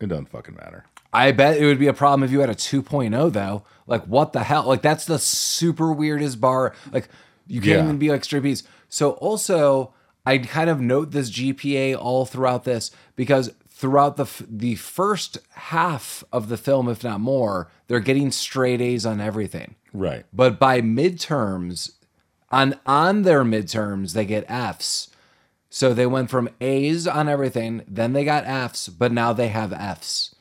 it doesn't fucking matter. I bet it would be a problem if you had a two point oh though. Like, what the hell? Like, that's the super weirdest bar. Like, you can't yeah. even be like straight B's. So also, I kind of note this G P A all throughout this because throughout the the first half of the film, if not more, they're getting straight A's on everything. Right. But by midterms, on on their midterms, they get F's. So they went from A's on everything, then they got F's, but now they have F's.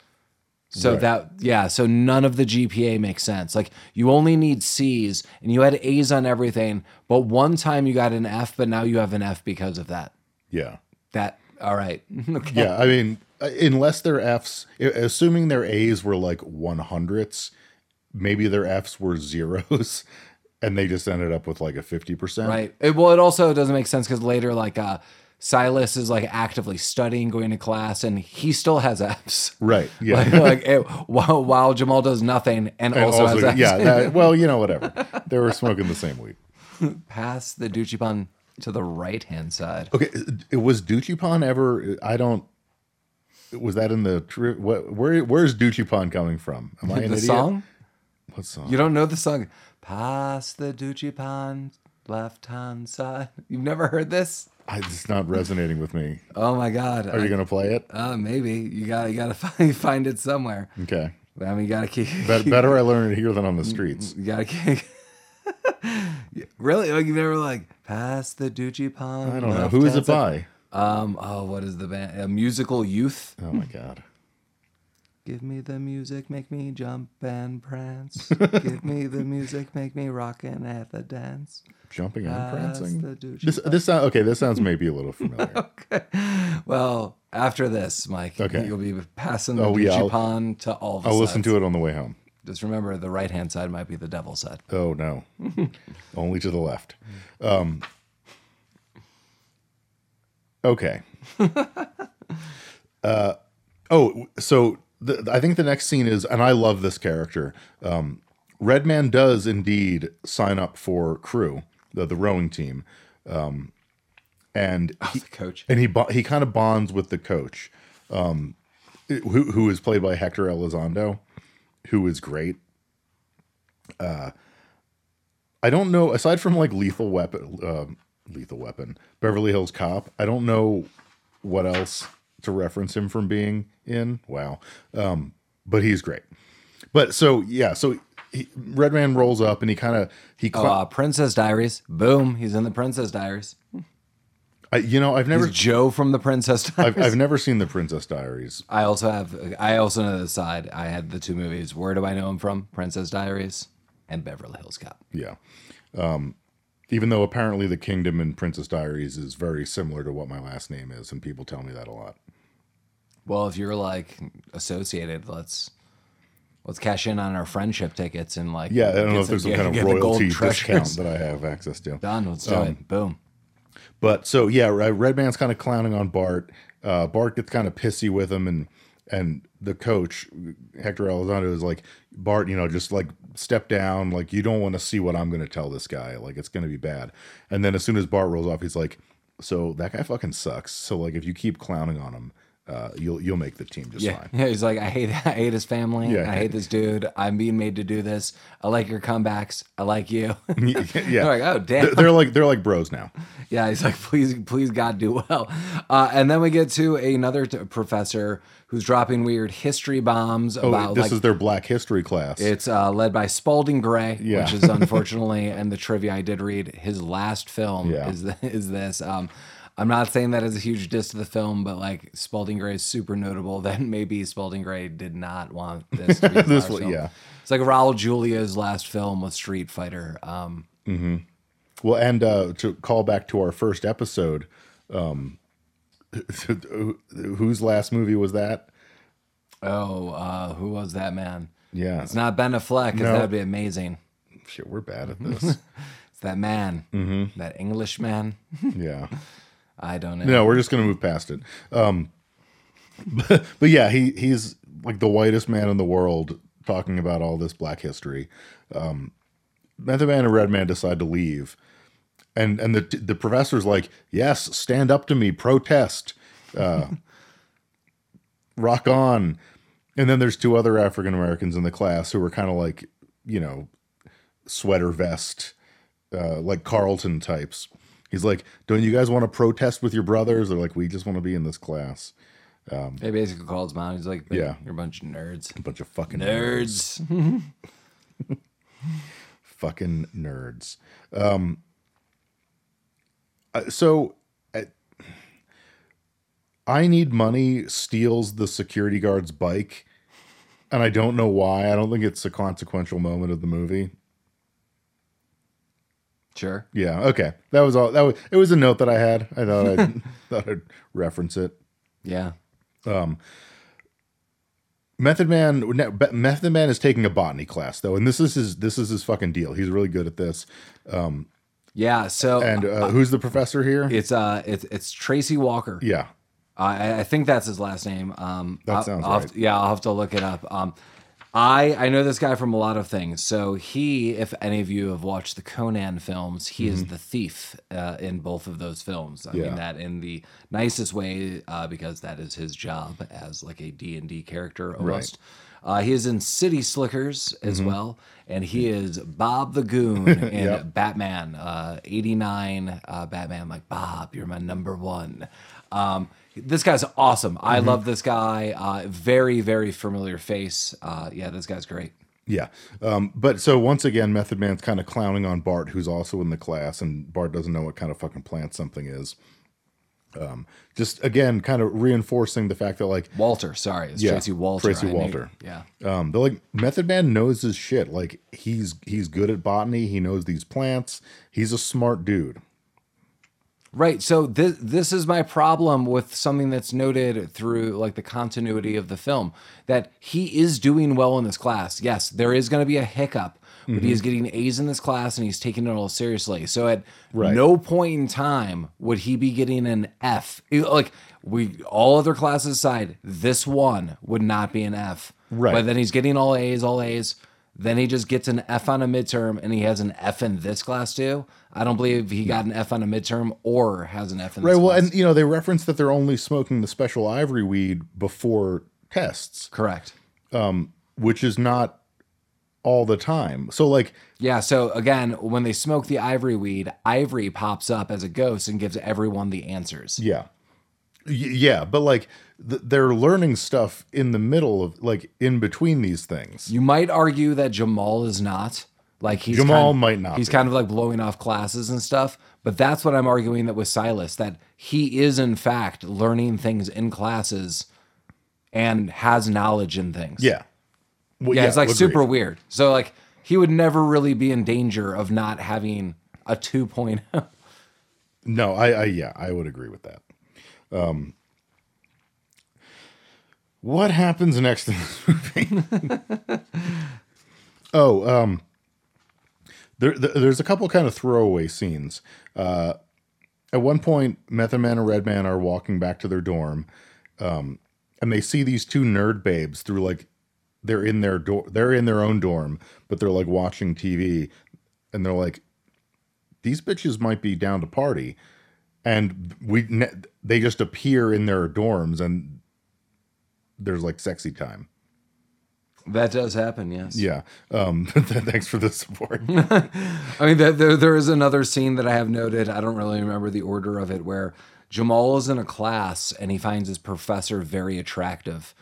So right. that, yeah, so none of the G P A makes sense. Like, you only need C's, and you had A's on everything, but one time you got an F, but now you have an F because of that. Yeah. That, all right. okay. Yeah, I mean, unless their F's, assuming their A's were like one hundredths, maybe their F's were zeros, and they just ended up with like a fifty percent. Right. It, well, it also doesn't make sense because later, like, uh, Silas is like actively studying, going to class, and he still has abs. Right. Yeah. Like, like it, while, while Jamal does nothing and, and also, also has abs. Yeah. That, well, you know, whatever. They were smoking the same weed. Pass the Duchy Pond to the right-hand side. Okay. It was Duchy Pond ever, I don't, was that in the, what, where? where's Duchy Pond coming from? Am I an the idiot? Song? What song? You don't know the song? Pass the Duchy Pond, left-hand side. You've never heard this? I, it's not resonating with me. Oh my God. Are I, you going to play it? Uh, maybe. You got you got to find, find it somewhere. Okay. I mean, you got to keep, keep... Better I learn it here than on the streets. You got to keep... Really? Like, you never like, pass the Duchy Pond. I don't know. Who is it by? Um. Oh, what is the band? Uh, Musical Youth. Oh my God. Give me the music, make me jump and prance. Give me the music, make me rockin' at the dance. Jumping and prancing. This, this sound, okay, this sounds maybe a little familiar. Okay. Well, after this, Mike, okay. You'll be passing the oh, Duchy yeah, Pond to all the I'll sides. Listen to it on the way home. Just remember, the right-hand side might be the devil's side. Oh, no. Only to the left. Um, okay. uh, oh, so... I think the next scene is, and I love this character, um, Red Man does indeed sign up for crew, the, the rowing team. Um, and oh, he, the coach. And he he kind of bonds with the coach, um, who who is played by Hector Elizondo, who is great. Uh, I don't know, aside from like Lethal Weapon, uh, Lethal Weapon, Beverly Hills Cop, I don't know what else to reference him from being in. Wow. Um, but he's great. But so, yeah, so he, Red Man rolls up and he kind of, he, cl- oh, uh, Princess Diaries. Boom. He's in the Princess Diaries. I, you know, I've never, he's Joe from the Princess Diaries. I've, I've never seen the Princess Diaries. I also have, I also know the side. I had the two movies. Where do I know him from? Princess Diaries and Beverly Hills Cop. Yeah. Um, Even though apparently the kingdom in Princess Diaries is very similar to what my last name is, and people tell me that a lot. Well, if you're like associated, let's let's cash in on our friendship tickets and like yeah, I don't know if there's some kind of royalty discount that I have access to. Done. Let's do it. Boom. But so yeah, Red Man's kind of clowning on Bart. Uh, Bart gets kind of pissy with him, and and the coach Hector Elizondo is like, Bart, you know, just like step down. Like, you don't want to see what I'm going to tell this guy. Like, it's going to be bad. And then as soon as Bart rolls off, he's like, so that guy fucking sucks. So like, if you keep clowning on him, Uh, you'll you'll make the team just yeah. fine. Yeah, he's like, I hate I hate his family. Yeah, I hate this dude. I'm being made to do this. I like your comebacks. I like you. yeah, they're like, oh damn. They're like they're like bros now. Yeah, he's like, please please God, do well. Uh, and then we get to another t- professor who's dropping weird history bombs. Oh, about, this like, is their Black History class. It's uh, led by Spalding Gray, yeah. which is unfortunately, and the trivia I did read, his last film yeah. is is this. Um, I'm not saying that as a huge diss to the film, but like Spalding Gray is super notable. That maybe Spalding Gray did not want this to be his this last film. Yeah. It's like Raul Julia's last film was Street Fighter. Um, mm-hmm. Well, and uh, to call back to our first episode, um, whose last movie was that? Oh, uh, who was that man? Yeah. It's not Ben Affleck, because no. that would be amazing. Shit, we're bad at this. It's that man, mm-hmm. that English man. Yeah. I don't know. No, we're just going to move past it. Um, but, but yeah, he, he's like the whitest man in the world talking about all this Black history. Um, Method Man and Red Man decide to leave. And and the the professor's like, yes, stand up to me, protest, uh, rock on. And then there's two other African-Americans in the class who are kind of like, you know, sweater vest, uh, like Carlton types. He's like, don't you guys want to protest with your brothers? They're like, we just want to be in this class. Um, he basically calls him out. He's like, yeah, you're a bunch of nerds. A bunch of fucking nerds. nerds. Fucking nerds. Um, so I, I Need Money steals the security guard's bike. And I don't know why. I don't think it's a consequential moment of the movie. Sure. Yeah. Okay. That was all. That was. It was a note that I had. I thought I'd, thought I'd reference it. Yeah. Um. Method Man. Method Man is taking a botany class though, and this is his. This is his fucking deal. He's really good at this. Um, Yeah. So and uh, uh, who's the professor here? It's uh, it's it's Tracy Walker. Yeah. Uh, I, I think that's his last name. Um, that I'll, sounds I'll right. To, yeah, I'll have to look it up. Um, I I know this guy from a lot of things. So he, if any of you have watched the Conan films, he mm-hmm. is the thief uh, in both of those films. I yeah. mean that in the nicest way uh, because that is his job as like a D and D character almost. Right. Uh, he is in City Slickers as mm-hmm. well, and he is Bob the Goon in yep. Batman, uh, eighty-nine uh, Batman. I'm like, Bob, you're my number one. Um, this guy's awesome. Mm-hmm. I love this guy. Uh, very, very familiar face. Uh, yeah, this guy's great. Yeah. Um, but so once again, Method Man's kind of clowning on Bart, who's also in the class, and Bart doesn't know what kind of fucking plant something is. Um, just again, kind of reinforcing the fact that like Walter, sorry, it's yeah, Tracy Walter, Tracy I Walter, knew, yeah. Um, they're like Method Man knows his shit. Like he's he's good at botany. He knows these plants. He's a smart dude. Right. So this this is my problem with something that's noted through like the continuity of the film that he is doing well in this class. Yes, there is going to be a hiccup. But mm-hmm. he's getting A's in this class, and he's taking it all seriously. So at right. no point in time would he be getting an F. Like we, all other classes aside, this one would not be an F. Right. But then he's getting all A's, all A's. Then he just gets an F on a midterm, and he has an F in this class too. I don't believe he got an F on a midterm or has an F in this right, class. Right. Well, and you know they reference that they're only smoking the special ivory weed before tests. Correct. Um, which is not. All the time. So like yeah, so again, when they smoke the ivory weed, Ivory pops up as a ghost and gives everyone the answers. Yeah. Y- yeah, but like th- they're learning stuff in the middle of like in between these things. You might argue that Jamal is not. Like he's Jamal kind of, might not. He's be. kind of like blowing off classes and stuff, but that's what I'm arguing that with Silas that he is in fact learning things in classes and has knowledge in things. Yeah. Well, yeah, yeah, it's like agreed. Super weird. So like he would never really be in danger of not having a two point oh. No, I, I yeah, I would agree with that. Um, what happens next in this movie? oh, um, there, there, there's a couple kind of throwaway scenes. Uh, at one point, Method Man and Red Man are walking back to their dorm, um, and they see these two nerd babes through like. They're in their dorm. They're in their own dorm, but they're like watching T V, and they're like, "These bitches might be down to party," and we ne- they just appear in their dorms, and there's like sexy time. That does happen, yes. Yeah. Um, thanks for the support. I mean, there there is another scene that I have noted. I don't really remember the order of it, where Jamal is in a class and he finds his professor very attractive.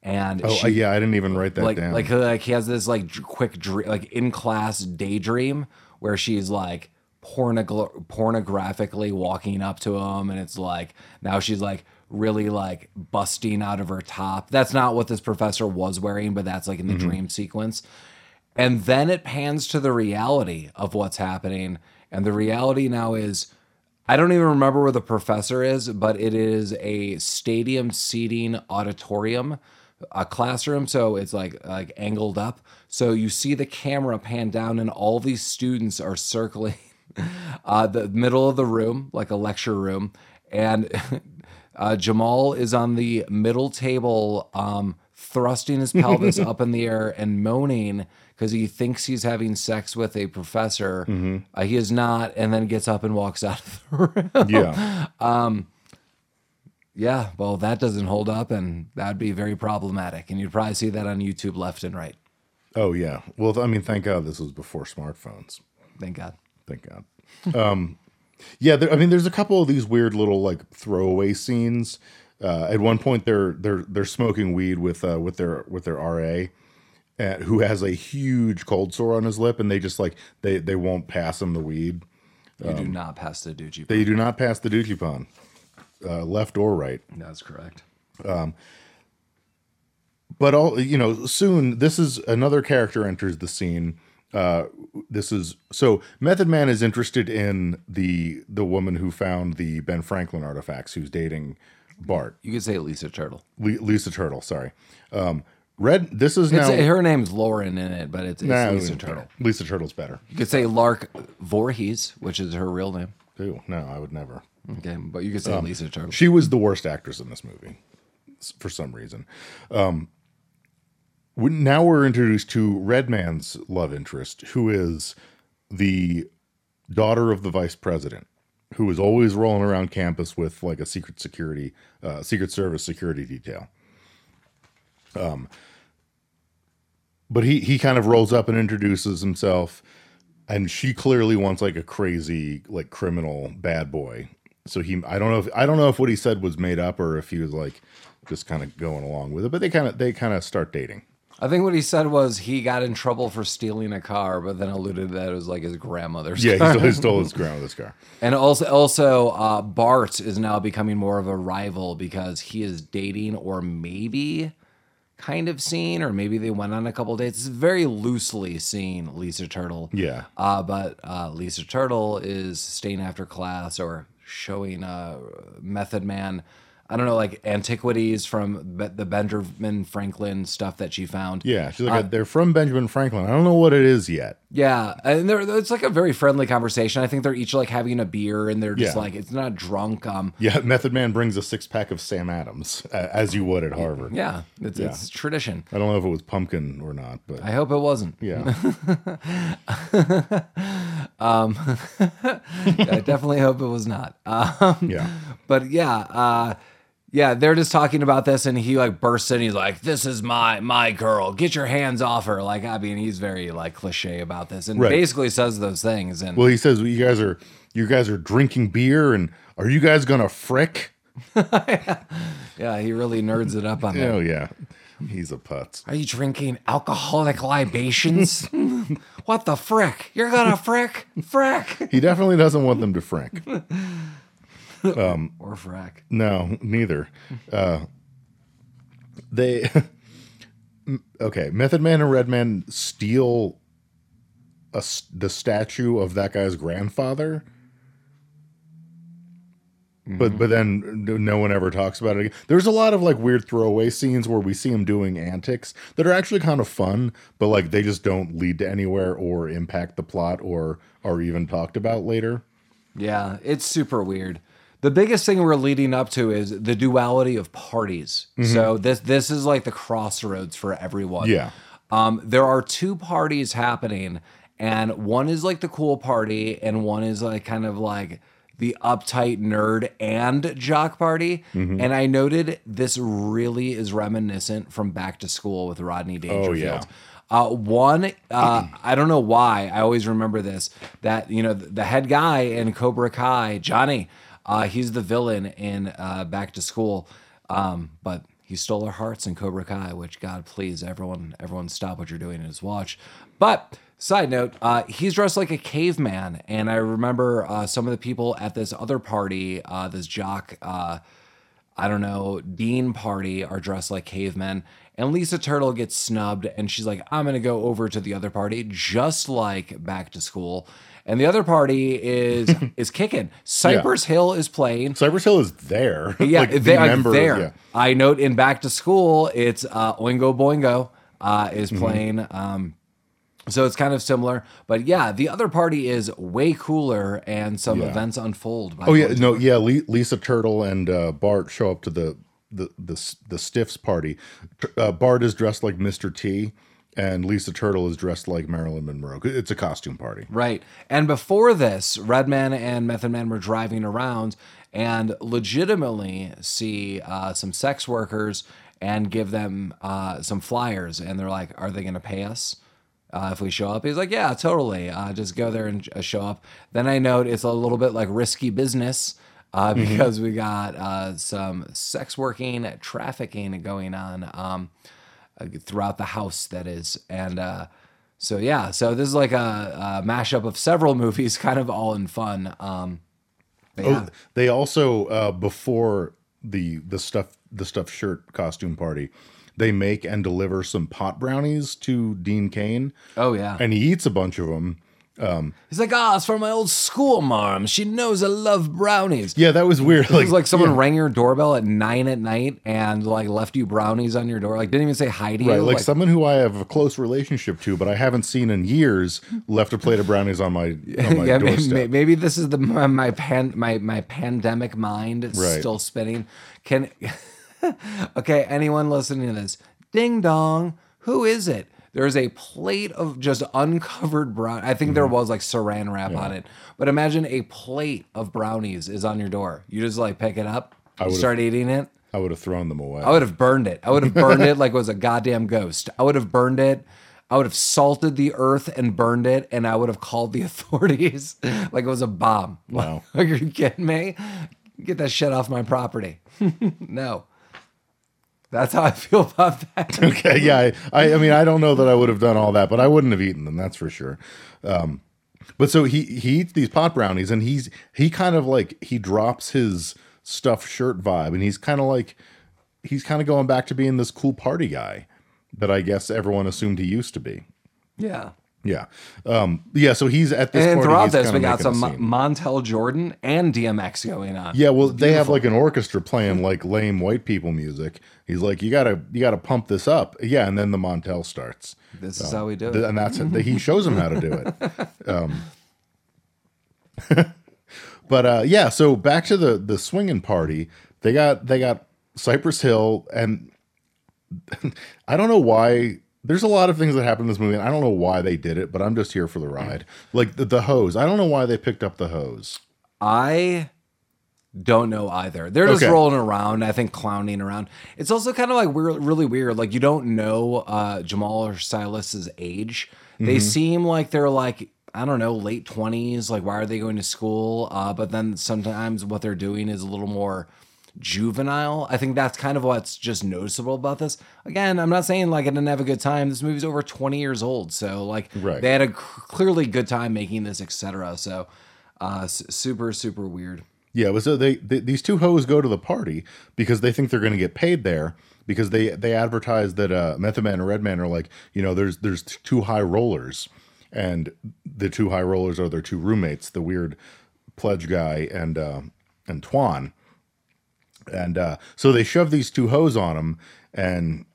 And oh she, yeah, I didn't even write that like, down. Like, like he has this like quick dream, like in class daydream where she's like pornog- pornographically walking up to him, and it's like now she's like really like busting out of her top. That's not what this professor was wearing, but that's like in the mm-hmm. dream sequence. And then it pans to the reality of what's happening, and the reality now is. I don't even remember where the professor is, but it is a stadium seating auditorium, a classroom. So it's like like angled up. So you see the camera pan down, and all these students are circling uh, the middle of the room, like a lecture room. And uh, Jamal is on the middle table, um, thrusting his pelvis up in the air and moaning. Because he thinks he's having sex with a professor. Mm-hmm. Uh, he is not, and then gets up and walks out of the room. Yeah. Um, yeah, well, that doesn't hold up, and that'd be very problematic. And you'd probably see that on YouTube left and right. Oh, yeah. Well, I mean, thank God this was before smartphones. Thank God. Thank God. um, yeah, there, I mean, there's a couple of these weird little, like, throwaway scenes. Uh, at one point, they're they're they're smoking weed with uh, with their with their R A. At, who has a huge cold sore on his lip, and they just like they they won't pass him the weed. Um, you do not pass the doogie. They do not pass the doogie pond, uh, left or right. That's correct. Um, but all you know, soon this is another character enters the scene. Uh, this is so Method Man is interested in the the woman who found the Ben Franklin artifacts, who's dating Bart. You could say Lisa Turtle. Le- Lisa Turtle, sorry. Um, Red. This is now. It's a, her name's Lauren in it, but it's, it's nah, Lisa Turtle. Better. Lisa Turtle's better. You could say Lark Voorhies, which is her real name. Ew, no, I would never. Okay, but you could say um, Lisa Turtle. She was the worst actress in this movie for some reason. Um, we, now we're introduced to Red Man's love interest, who is the daughter of the vice president, who is always rolling around campus with like a secret security, uh, secret service security detail. Um, but he he kind of rolls up and introduces himself, and she clearly wants like a crazy like criminal bad boy. So he, I don't know if I don't know if what he said was made up or if he was like just kind of going along with it. But they kind of they kind of start dating. I think what he said was he got in trouble for stealing a car, but then alluded to that it was like his grandmother's yeah, car. Yeah, he stole his grandmother's car. And also, also uh, Bart is now becoming more of a rival because he is dating or maybe kind of seen, or maybe they went on a couple of dates. It's very loosely seen Lisa Turtle. Yeah. Uh, but uh, Lisa Turtle is staying after class or showing uh, Method Man, I don't know, like antiquities from be- the Benjamin Franklin stuff that she found. Yeah, she's like, uh, they're from Benjamin Franklin. I don't know what it is yet. Yeah, and they're, it's like a very friendly conversation. I think they're each like having a beer, and they're just yeah. like, it's not drunk. Um, yeah, Method Man brings a six pack of Sam Adams, uh, as you would at Harvard. Yeah it's, yeah, it's tradition. I don't know if it was pumpkin or not, but I hope it wasn't. Yeah. um, I definitely hope it was not. Um, yeah. But yeah, uh, yeah, they're just talking about this, and he like bursts in. He's like, "This is my my girl. Get your hands off her!" Like, I mean, he's very like cliche about this, and right. basically says those things. And well, he says, well, "You guys are you guys are drinking beer, and are you guys gonna frick?" yeah. yeah, he really nerds it up on that. Oh yeah, he's a putz. Are you drinking alcoholic libations? What the frick? You're gonna frick, frick. He definitely doesn't want them to frick. Um, or frack. No, neither. Uh, they okay. Method Man and Red Man steal a, the statue of that guy's grandfather, mm-hmm. but but then no one ever talks about it again. There's a lot of like weird throwaway scenes where we see him doing antics that are actually kind of fun, but like they just don't lead to anywhere or impact the plot or are even talked about later. Yeah, it's super weird. The biggest thing we're leading up to is the duality of parties. Mm-hmm. So this this is like the crossroads for everyone. Yeah. Um, there are two parties happening, and one is like the cool party, and one is like kind of like the uptight nerd and jock party. Mm-hmm. And I noted this really is reminiscent from Back to School with Rodney Dangerfield. Oh, yeah. Uh, one, uh, I don't know why, I always remember this, that, you know, the, the head guy in Cobra Kai, Johnny, uh, he's the villain in uh, Back to School, um, but he stole our hearts in Cobra Kai, which, God, please, everyone, everyone stop what you're doing and just watch. But, side note, uh, he's dressed like a caveman, and I remember uh, some of the people at this other party, uh, this jock, uh, I don't know, Dean party are dressed like cavemen. And Lisa Turtle gets snubbed, and she's like, I'm going to go over to the other party, just like Back to School. And the other party is is kicking. Cypress yeah. Hill is playing. Cypress Hill is there. Yeah, like, they the are member, there. Yeah. I note in Back to School, it's uh, Oingo Boingo uh, is playing. Mm-hmm. Um, so it's kind of similar. But yeah, the other party is way cooler, and some yeah. events unfold. By oh, yeah. No, yeah. Le- Lisa Turtle and uh, Bart show up to the... The, the the Stiffs party. uh, Bart is dressed like Mister T, and Lisa Turtle is dressed like Marilyn Monroe. It's a costume party, right? And before this, Red Man and Method Man were driving around and legitimately see uh, some sex workers and give them uh, some flyers, and they're like, "Are they going to pay us uh, if we show up?" He's like, "Yeah, totally. Uh, just go there and uh, show up." Then I note it's a little bit like risky business. Uh, because mm-hmm. we got uh, some sex working, trafficking going on um, throughout the house, that is. And uh, so, yeah, so this is like a, a mashup of several movies, kind of all in fun. Um, but, yeah. Oh, they also, uh, before the the stuff the stuff shirt costume party, they make and deliver some pot brownies to Dean Cain. Oh, yeah. And he eats a bunch of them. Um, He's like, ah, oh, it's from my old school mom. She knows I love brownies. Yeah, that was weird. It like, was like someone yeah. rang your doorbell at nine at night and like left you brownies on your door. Like didn't even say hi to you. Right, like, like someone who I have a close relationship to, but I haven't seen in years, left a plate of brownies on my, on my yeah, doorstep. Maybe, maybe this is the my my pan, my, my pandemic mind is right. still spinning. Can okay, anyone listening to this? Ding dong, who is it? There's a plate of just uncovered brown. I think mm-hmm. there was like saran wrap yeah. on it. But imagine a plate of brownies is on your door. You just like pick it up, you start eating it. I would have thrown them away. I would have burned it. I would have burned it like it was a goddamn ghost. I would have burned it. I would have salted the earth and burned it. And I would have called the authorities like it was a bomb. Wow. Are you kidding me? Get that shit off my property. No. That's how I feel about that. Okay, yeah. I, I I mean, I don't know that I would have done all that, but I wouldn't have eaten them, that's for sure. Um, but so he, he eats these pot brownies, and he's he kind of like, he drops his stuffed shirt vibe, and he's kind of like, he's kind of going back to being this cool party guy that I guess everyone assumed he used to be. Yeah. Yeah. Um, yeah, so he's at this and party. And throughout this, we got some Montel Jordan and D M X going on. Yeah, well, they have like an orchestra playing like lame white people music. He's like, you gotta, you gotta pump this up. Yeah, and then the Montel starts. This um, is how we do it. Th- and that's it. He shows him how to do it. Um, but uh, yeah, so back to the the swinging party. They got they got Cypress Hill, and I don't know why. There's a lot of things that happen in this movie, and I don't know why they did it, but I'm just here for the ride. Like, the, the hose. I don't know why they picked up the hose. I don't know either. They're just okay. rolling around, I think, clowning around. It's also kind of, like, weird, really weird. Like, you don't know uh, Jamal or Silas's age. They mm-hmm. seem like they're, like, I don't know, late twenties. Like, why are they going to school? Uh, but then sometimes what they're doing is a little more juvenile. I think that's kind of what's just noticeable about this. Again, I'm not saying like I didn't have a good time. This movie's over twenty years old, so like right. they had a clearly good time making this, et cetera. So, uh, super super weird. Yeah, but so they, they these two hoes go to the party because they think they're going to get paid there because they they advertise that uh, Method Man and Red Man are like, you know, there's there's two high rollers, and the two high rollers are their two roommates, the weird pledge guy and uh, and Twan. And uh, so they shove these two hoes on them, and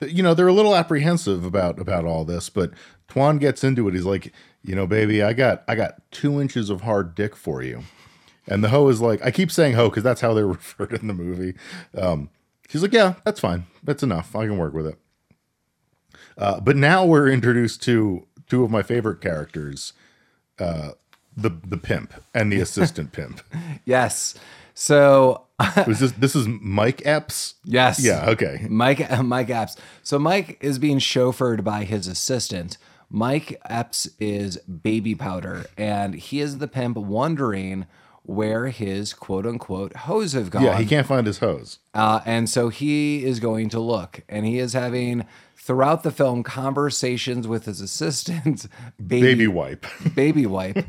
you know they're a little apprehensive about about all this. But Twan gets into it. He's like, you know, baby, I got I got two inches of hard dick for you. And the hoe is like, I keep saying hoe because that's how they're referred in the movie. Um, she's like, yeah, that's fine, that's enough. I can work with it. Uh, but now we're introduced to two of my favorite characters, uh, the the pimp and the assistant pimp. Yes. So was this, this is Mike Epps? Yes. Yeah. Okay. Mike Mike Epps. So Mike is being chauffeured by his assistant. Mike Epps is Baby Powder, and he is the pimp wondering where his quote unquote hose have gone. Yeah, he can't find his hose, uh, and so he is going to look, and he is having throughout the film conversations with his assistant, Baby, baby Wipe, Baby Wipe.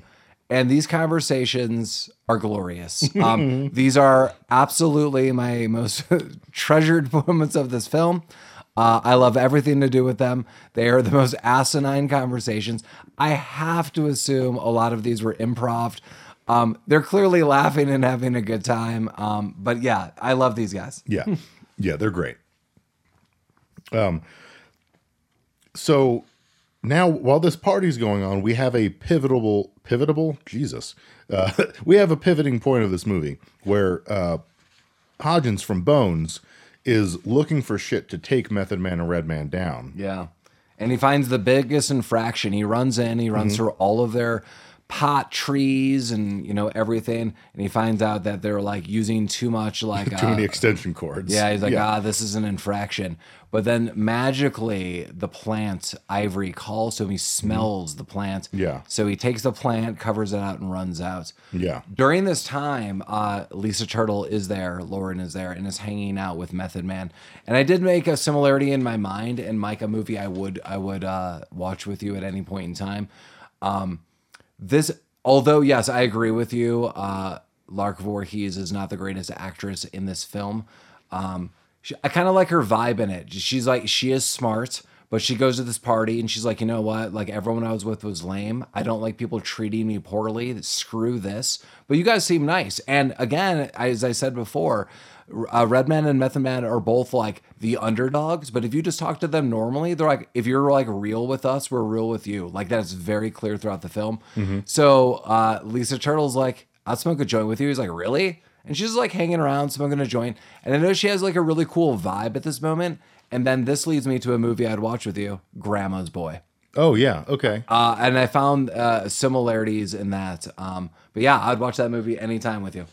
And these conversations are glorious. Um, these are absolutely my most treasured moments of this film. Uh, I love everything to do with them. They are the most asinine conversations. I have to assume a lot of these were improv. Um, they're clearly laughing and having a good time. Um, but yeah, I love these guys. Yeah. Yeah, they're great. Um. So... Now, while this party's going on, we have a pivotal, pivotal, Jesus, uh, we have a pivoting point of this movie where uh, Hodgins from Bones is looking for shit to take Method Man and Red Man down. Yeah, and he finds the biggest infraction. He runs in, he runs mm-hmm. through all of their pot trees and you know everything, and he finds out that they're like using too much like too uh, many extension cords. Yeah, he's like, yeah. ah, this is an infraction. But then magically, the plant, Ivory, calls to him. He smells the plant. Yeah. So he takes the plant, covers it out, and runs out. Yeah. During this time, uh, Lisa Turtle is there, Lauren is there, and is hanging out with Method Man. And I did make a similarity in my mind, and Mike, a movie I would I would uh, watch with you at any point in time. Um, this, although, yes, I agree with you, uh, Lark Voorhies is not the greatest actress in this film. Um I kind of like her vibe in it. She's like, she is smart, But she goes to this party and she's like, you know what? Like, everyone I was with was lame. I don't like people treating me poorly. Screw this. But you guys seem nice. And again, as I said before, uh, Red Man and Method Man are both like the underdogs. But if you just talk to them normally, they're like, if you're like real with us, we're real with you. Like, that's very clear throughout the film. Mm-hmm. So uh, Lisa Turtle's like, I'll smoke a joint with you. He's like, really? And she's like hanging around smoking a joint. And I know she has like a really cool vibe at this moment. And then this leads me to a movie I'd watch with you, Grandma's Boy. Oh, yeah. Okay. Uh, and I found uh, similarities in that. Um, but yeah, I'd watch that movie anytime with you.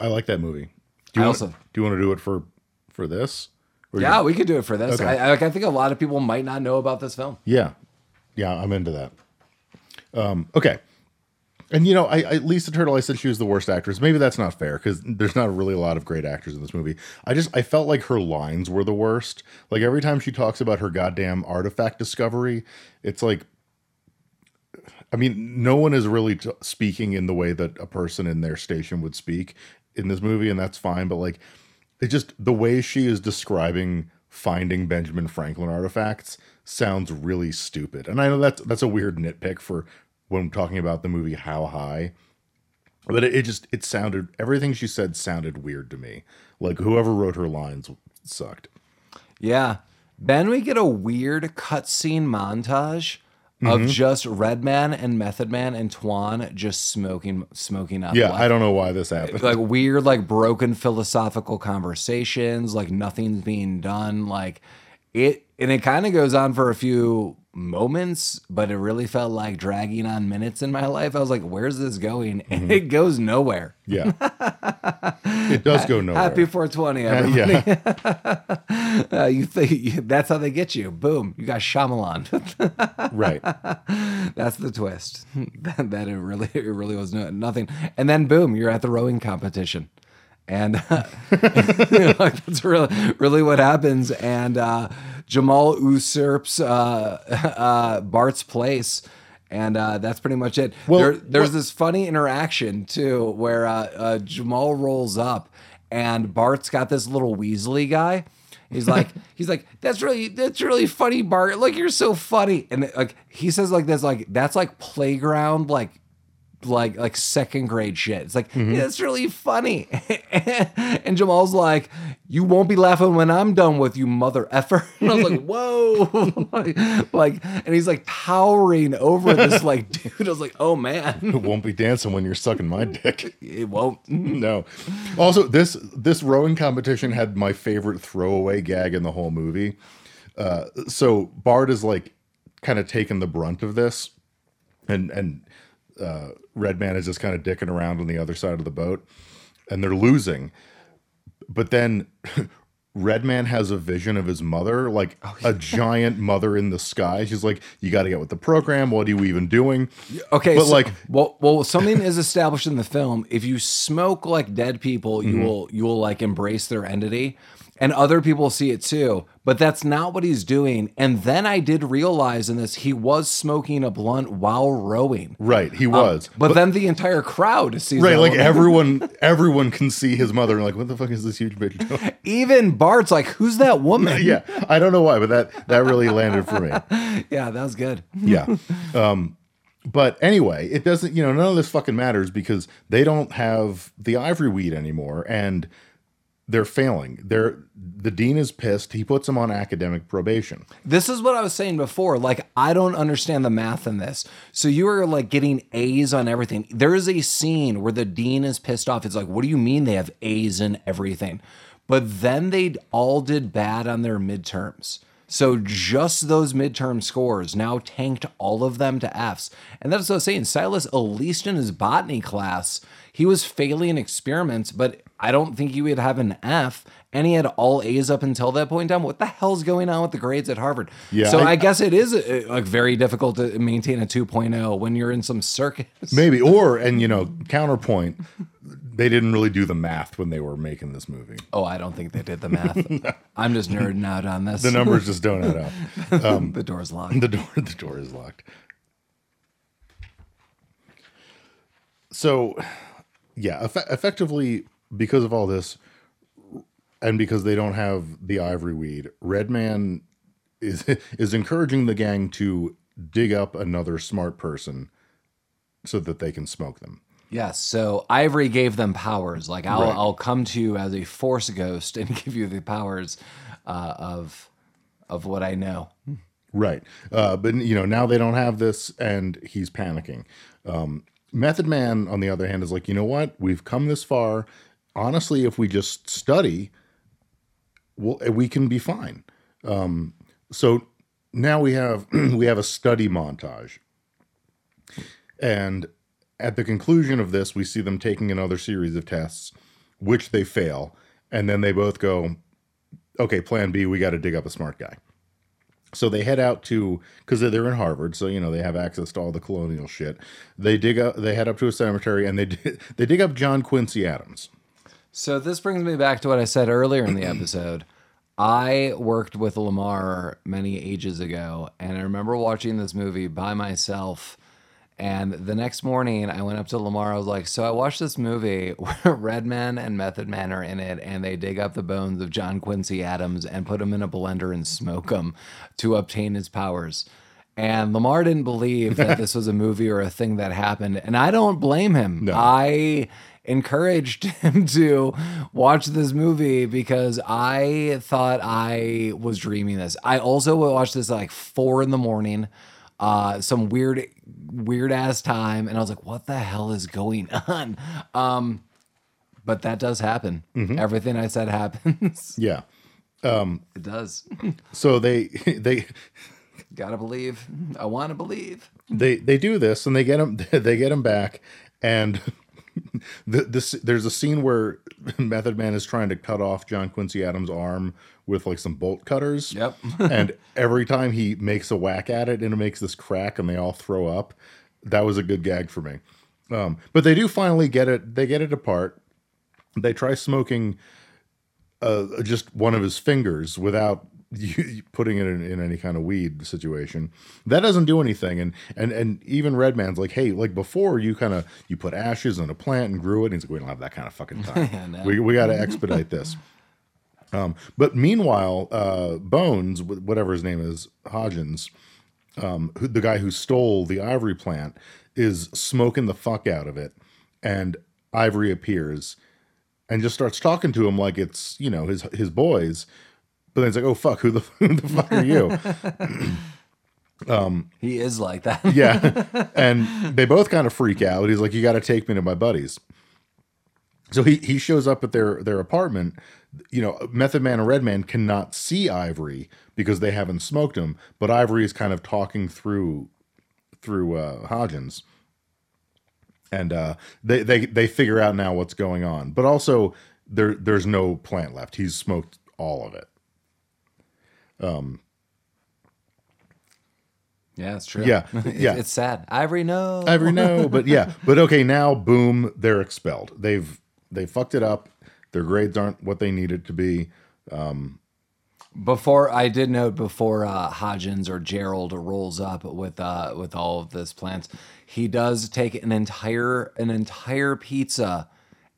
I like that movie. Do you I want, also. Do you want to do it for, for this? Or yeah, you... we could do it for this. Okay. I, I think a lot of people might not know about this film. Yeah. Yeah, I'm into that. Um, okay. And, you know, I, I Lisa Turtle, I said she was the worst actress. Maybe that's not fair because there's not really a lot of great actors in this movie. I just I felt like her lines were the worst. Like every time she talks about her goddamn artifact discovery, it's like, I mean, no one is really t- speaking in the way that a person in their station would speak in this movie. And that's fine. But like, it just the way she is describing finding Benjamin Franklin artifacts sounds really stupid. And I know that's that's a weird nitpick for when I'm talking about the movie How High, but it, it just, it sounded, everything she said sounded weird to me. Like whoever wrote her lines sucked. Yeah. Then we get a weird cutscene montage mm-hmm. of just Red Man and Method Man and Twan just smoking, smoking up. Yeah. Like, I don't know why this happened. Like weird, like broken philosophical conversations, like nothing's being done. Like it, and it kind of goes on for a few moments, but it really felt like dragging on minutes in my life. I was like, where's this going? And mm-hmm. it goes nowhere. Yeah. It does go nowhere. Happy four twenty, everybody. Uh, yeah. uh, you think that's how they get you. Boom. You got Shyamalan. Right. That's the twist. that, that it really, it really was no, nothing. And then boom, you're at the rowing competition. And uh, like, that's really, really what happens. And, uh, Jamal usurps uh, uh, Bart's place, and uh, that's pretty much it. Well, there, there's well, this funny interaction, too, where uh, uh, Jamal rolls up, and Bart's got this little Weasley guy. He's like, he's like, that's really, that's really funny, Bart. Like, you're so funny. And like he says like this, like, that's like playground, like, like, like second grade shit. It's like, mm-hmm. yeah, that's really funny. And Jamal's like, you won't be laughing when I'm done with you, mother effer. And I was like, whoa. like, like, and he's like towering over this, like, dude. I was like, oh man. It won't be dancing when you're sucking my dick. It won't. No. Also, this, this rowing competition had my favorite throwaway gag in the whole movie. Uh, so Bard is like kind of taking the brunt of this and, and, uh, Red Man is just kind of dicking around on the other side of the boat and they're losing. But then Red Man has a vision of his mother, like oh, yeah. a giant mother in the sky. She's like, you got to get with the program. What are you even doing? Okay. But so, like, well, well, something is established in the film. If you smoke like dead people, you mm-hmm. will, you will like embrace their entity. And other people see it too, but that's not what he's doing. And then I did realize in this, he was smoking a blunt while rowing. Right, he was. Um, but, but then the entire crowd sees it. Right, like everyone everyone can see his mother and like, what the fuck is this huge bitch doing? Even Bart's like, who's that woman? Yeah, I don't know why, but that, that really landed for me. Yeah, that was good. Yeah. Um, but anyway, it doesn't, you know, none of this fucking matters because they don't have the ivory weed anymore. And they're failing. They're the dean is pissed. He puts them on academic probation. This is what I was saying before. Like, I don't understand the math in this. So you are like getting A's on everything. There is a scene where the dean is pissed off. It's like, what do you mean they have A's in everything? But then they all did bad on their midterms. So just those midterm scores now tanked all of them to F's. And that's what I was saying. Silas, at least in his botany class, he was failing experiments, but I don't think he would have an F, and he had all A's up until that point in time. What the hell's going on with the grades at Harvard? Yeah, so I, I guess it is like very difficult to maintain a two point oh when you're in some circus. Maybe, or, and you know, counterpoint, they didn't really do the math when they were making this movie. Oh, I don't think they did the math. No. I'm just nerding out on this. The numbers just don't add up. Um, the door's locked. The door, the door is locked. So, yeah, eff- effectively... because of all this, and because they don't have the ivory weed, Red Man is is encouraging the gang to dig up another smart person so that they can smoke them. Yes, so Ivory gave them powers. Like, I'll, right. I'll come to you as a force ghost and give you the powers uh, of of what I know. Right. Uh, but, you know, now they don't have this, and he's panicking. Um, Method Man, on the other hand, is like, you know what? We've come this far. Honestly, if we just study, we'll, we can be fine. Um, so now we have we have a study montage. And at the conclusion of this, we see them taking another series of tests, which they fail. And then they both go, okay, plan B, we got to dig up a smart guy. So they head out to, because they're in Harvard, so, you know, they have access to all the colonial shit. They dig up, they head up to a cemetery, and they dig, they dig up John Quincy Adams. So this brings me back to what I said earlier in the episode. I worked with Lamar many ages ago, and I remember watching this movie by myself. And the next morning, I went up to Lamar. I was like, so I watched this movie where Red Man and Method Man are in it, and they dig up the bones of John Quincy Adams and put them in a blender and smoke them to obtain his powers. And Lamar didn't believe that this was a movie or a thing that happened. And I don't blame him. No. I encouraged him to watch this movie because I thought I was dreaming this. I also watched this at like four in the morning. Uh, some weird, weird ass time. And I was like, what the hell is going on? Um, but that does happen. Mm-hmm. Everything I said happens. Yeah. Um, it does. So they, they gotta believe. I want to believe they, they do this and they get them, they get them back. And the, this, there's a scene where Method Man is trying to cut off John Quincy Adams' arm with like some bolt cutters. Yep. And every time he makes a whack at it and it makes this crack and they all throw up. That was a good gag for me. Um, but they do finally get it. They get it apart. They try smoking uh, just one of his fingers without putting it in, in any kind of weed situation. That doesn't do anything. And, and, and even Red Man's like, hey, like before you kind of, you put ashes on a plant and grew it. And he's like, we don't have that kind of fucking time. yeah, no. We we got to expedite this. Um, but meanwhile, uh, Bones, whatever his name is, Hodgins, um, who, the guy who stole the ivory plant, is smoking the fuck out of it. And Ivory appears and just starts talking to him like it's, you know, his his boys. But then he's like, oh, fuck, who the, who the fuck are you? um, he is like that. yeah. And they both kind of freak out. He's like, you got to take me to my buddies. So he, he shows up at their, their apartment. You know, Method Man and Red Man cannot see Ivory because they haven't smoked him, but Ivory is kind of talking through through uh, Hodgins. And uh, they, they they figure out now what's going on. But also, there there's no plant left. He's smoked all of it. Um. Yeah, it's true. Yeah, yeah. It's sad. Ivory, no. Ivory, no. But yeah, but okay, now, boom, they're expelled. They've they fucked it up. Their grades aren't what they needed to be. Um, before I did note, before uh, Hodgins or Gerald rolls up with uh, with all of this plants, he does take an entire an entire pizza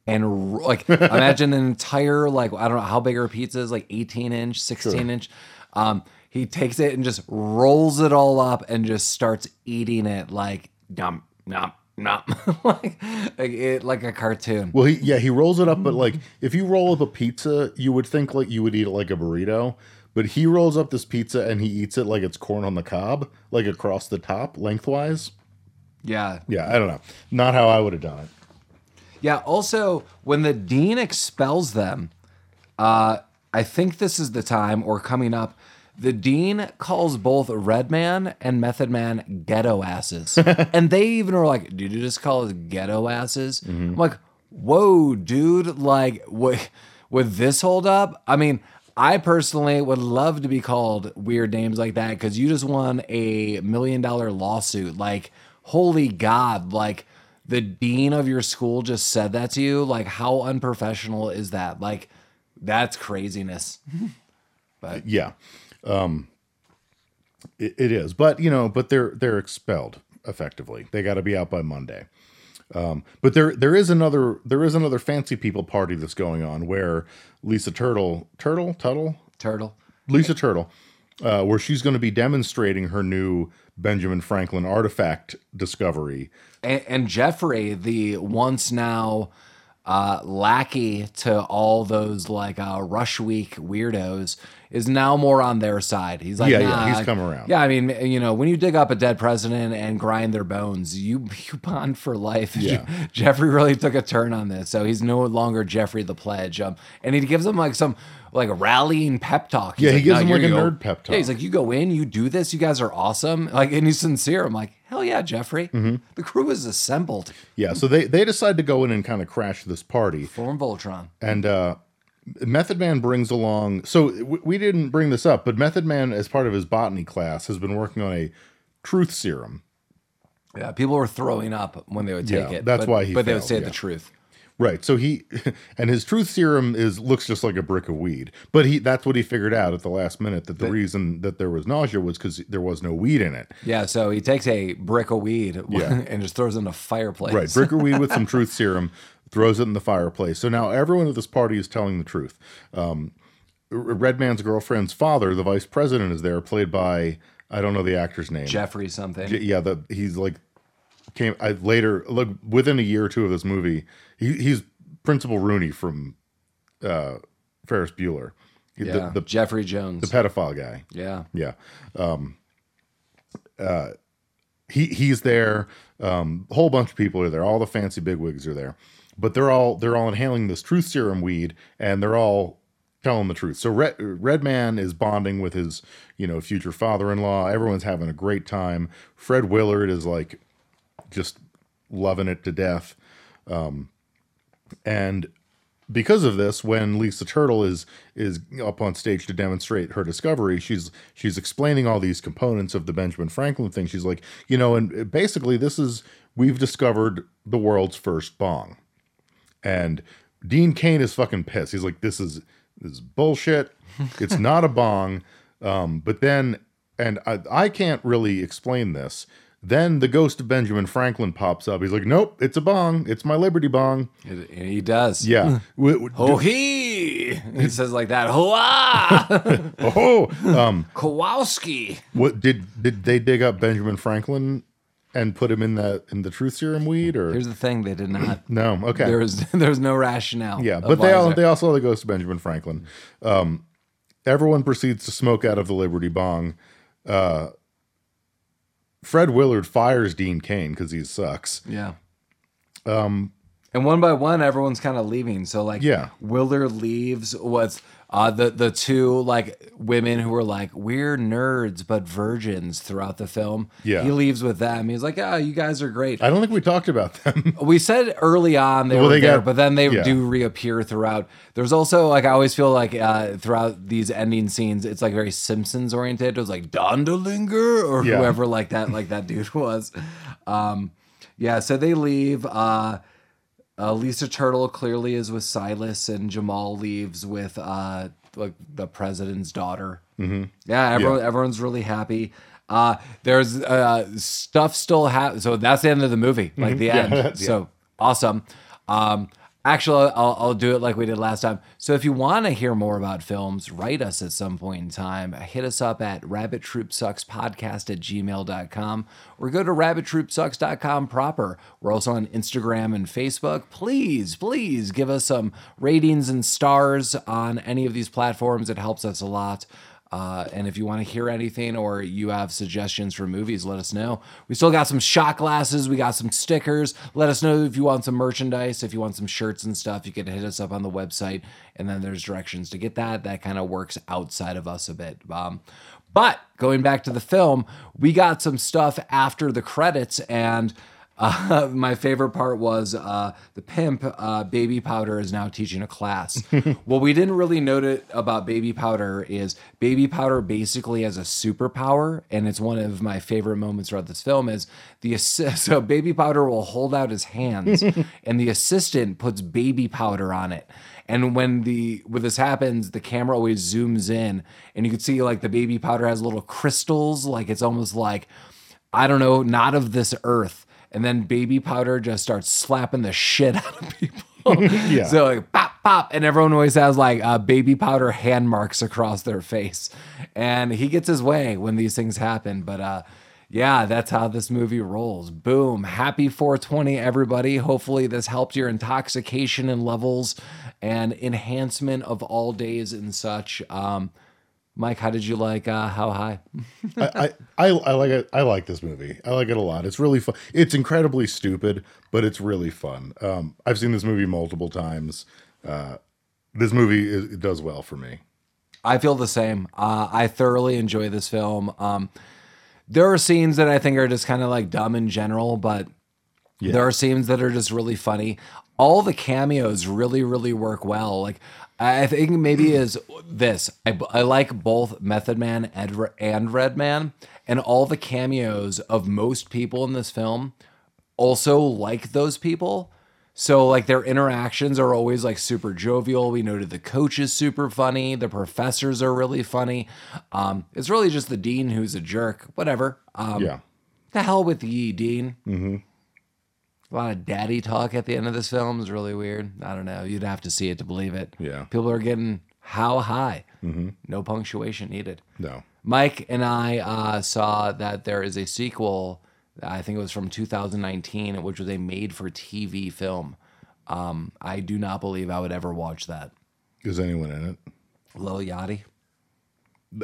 and like imagine an entire like I don't know how big our pizza is, like eighteen inch, sixteen inch. Um, he takes it and just rolls it all up and just starts eating it like nom nom. Not like like, it, like a cartoon. Well, he, yeah, he rolls it up, but like if you roll up a pizza, you would think like you would eat it like a burrito, but he rolls up this pizza and he eats it like it's corn on the cob, like across the top, lengthwise. Yeah, yeah, I don't know, not how I would have done it. Yeah. Also, when the dean expels them, uh, I think this is the time or coming up. The dean calls both Red Man and Method Man ghetto asses. And they even are like, did you just call us ghetto asses? Mm-hmm. I'm like, whoa, dude, like, what, with this hold up? I mean, I personally would love to be called weird names like that because you just won a million dollar lawsuit. Like, holy God, like, the dean of your school just said that to you? Like, how unprofessional is that? Like, that's craziness. But yeah. Um, it, it is, but you know, but they're, they're expelled effectively. They got to be out by Monday. Um, but there, there is another, there is another fancy people party that's going on where Lisa Turtle, Turtle, Tuttle, Turtle, Lisa Turtle uh, where she's going to be demonstrating her new Benjamin Franklin artifact discovery. And, and Jeffrey, the once now uh, lackey to all those like uh, Rush Week weirdos, is now more on their side. He's like, yeah, nah, yeah, he's come around. Yeah, I mean, you know, when you dig up a dead president and grind their bones, you you bond for life. Yeah. Jeffrey really took a turn on this, so he's no longer Jeffrey the Pledge. Um, and he gives him like some like rallying pep talk. He's yeah, like, he gives no, him like a nerd pep talk. Yeah, he's like, you go in, you do this, you guys are awesome. Like, and he's sincere. I'm like, hell yeah, Jeffrey. Mm-hmm. The crew is assembled. Yeah, so they they decide to go in and kind of crash this party. Form Voltron. And uh Method Man brings along, so we didn't bring this up, but Method Man, as part of his botany class, has been working on a truth serum. Yeah, people were throwing up when they would take yeah, it. That's but, why he But failed, they would say yeah. the truth. Right, so he, and his truth serum is looks just like a brick of weed. But he that's what he figured out at the last minute, that the but, reason that there was nausea was because there was no weed in it. Yeah, so he takes a brick of weed yeah. and just throws it in a fireplace. Right, brick of weed with some truth serum. Throws it in the fireplace. So now everyone at this party is telling the truth. Um, Red Man's girlfriend's father, the vice president, is there, played by, I don't know the actor's name. Jeffrey something. Yeah, the, he's like, came I, later, like, within a year or two of this movie, he, he's Principal Rooney from uh, Ferris Bueller. Yeah, the, the, Jeffrey Jones. The pedophile guy. Yeah. Yeah. Um, uh, he He's there. Um, a whole bunch of people are there. All the fancy bigwigs are there. But they're all they're all inhaling this truth serum weed, and they're all telling the truth. So Red, Red Man is bonding with his, you know, future father-in-law. Everyone's having a great time. Fred Willard is like just loving it to death. Um, and because of this, when Lisa Turtle is is up on stage to demonstrate her discovery, she's she's explaining all these components of the Benjamin Franklin thing. She's like, you know, and basically this is we've discovered the world's first bong. And Dean Cain is fucking pissed. He's like, this is this is bullshit. It's not a bong. Um, but then, and I, I can't really explain this. Then the ghost of Benjamin Franklin pops up. He's like, nope, it's a bong. It's my Liberty bong. And he does. Yeah. Oh, he. He says like that. Hoa. Oh. Um, Kowalski. What did did they dig up Benjamin Franklin? And put him in the in the truth serum weed, or here's the thing: they did not. No, okay. There was there was no rationale. Yeah, but they all, they all saw the ghost of Benjamin Franklin. Um, everyone proceeds to smoke out of the Liberty bong. Uh, Fred Willard fires Dean Cain because he sucks. Yeah. Um, and one by one, everyone's kind of leaving. So like, yeah. Willard leaves. What's Uh, the, the two like women who were like, we're nerds but virgins throughout the film. Yeah. He leaves with them. He's like, oh, you guys are great. I don't think we talked about them. We said early on they well, were they there, got, but then they yeah. do reappear throughout. There's also like, I always feel like uh, throughout these ending scenes, it's like very Simpsons oriented. It was like Dondolinger or yeah. whoever like that, like that dude was. Um, yeah. So they leave, uh, Uh, Lisa Turtle clearly is with Silas, and Jamal leaves with uh, like the president's daughter. Mm-hmm. Yeah, everyone, yeah, everyone's really happy. Uh, there's uh, stuff still happening. So that's the end of the movie, like mm-hmm. the end. Yeah, so yeah. awesome. Um, actually, I'll, I'll do it like we did last time. So if you want to hear more about films, write us at some point in time. Hit us up at rabbit troop sucks podcast at gmail dot com or go to rabbit troop sucks dot com proper. We're also on Instagram and Facebook. Please, please give us some ratings and stars on any of these platforms. It helps us a lot. Uh, and if you want to hear anything or you have suggestions for movies, let us know. We still got some shot glasses. We got some stickers. Let us know if you want some merchandise, if you want some shirts and stuff, you can hit us up on the website. And then there's directions to get that. That kind of works outside of us a bit. Um, but going back to the film, we got some stuff after the credits. And uh, my favorite part was uh, the pimp, uh, Baby Powder, is now teaching a class. What we didn't really notice about Baby Powder is Baby Powder basically has a superpower, and it's one of my favorite moments throughout this film is the assist. So Baby Powder will hold out his hands, and the assistant puts Baby Powder on it. And when the when this happens, the camera always zooms in, and you can see like the Baby Powder has little crystals, like it's almost like, I don't know, not of this earth. And then Baby Powder just starts slapping the shit out of people. yeah. So like, pop, pop, and everyone always has like uh, baby powder hand marks across their face. And he gets his way when these things happen. But uh, yeah, that's how this movie rolls. Boom. Happy four twenty, everybody. Hopefully this helped your intoxication and levels and enhancement of all days and such. Um, Mike, how did you like uh, How High? I, I, I I like it. I like this movie. I like it a lot. It's really fun. It's incredibly stupid, but it's really fun. Um, I've seen this movie multiple times. Uh, this movie is, it does well for me. I feel the same. Uh, I thoroughly enjoy this film. Um, there are scenes that I think are just kind of like dumb in general, but yeah. There are scenes that are just really funny. All the cameos really, really work well. Like, I think maybe is this. I, I like both Method Man and, and Red Man, and all the cameos of most people in this film also like those people. So like their interactions are always like super jovial. We noted the coach is super funny. The professors are really funny. Um, it's really just the dean who's a jerk. Whatever. Um, yeah. The hell with ye, Dean. Mm-hmm. A lot of daddy talk at the end of this film is really weird. I don't know. You'd have to see it to believe it. Yeah. People are getting how high. Mm-hmm. No punctuation needed. No. Mike and I uh, saw that there is a sequel. I think it was from two thousand nineteen, which was a made-for-T V film. Um, I do not believe I would ever watch that. Is anyone in it? Lil Yachty.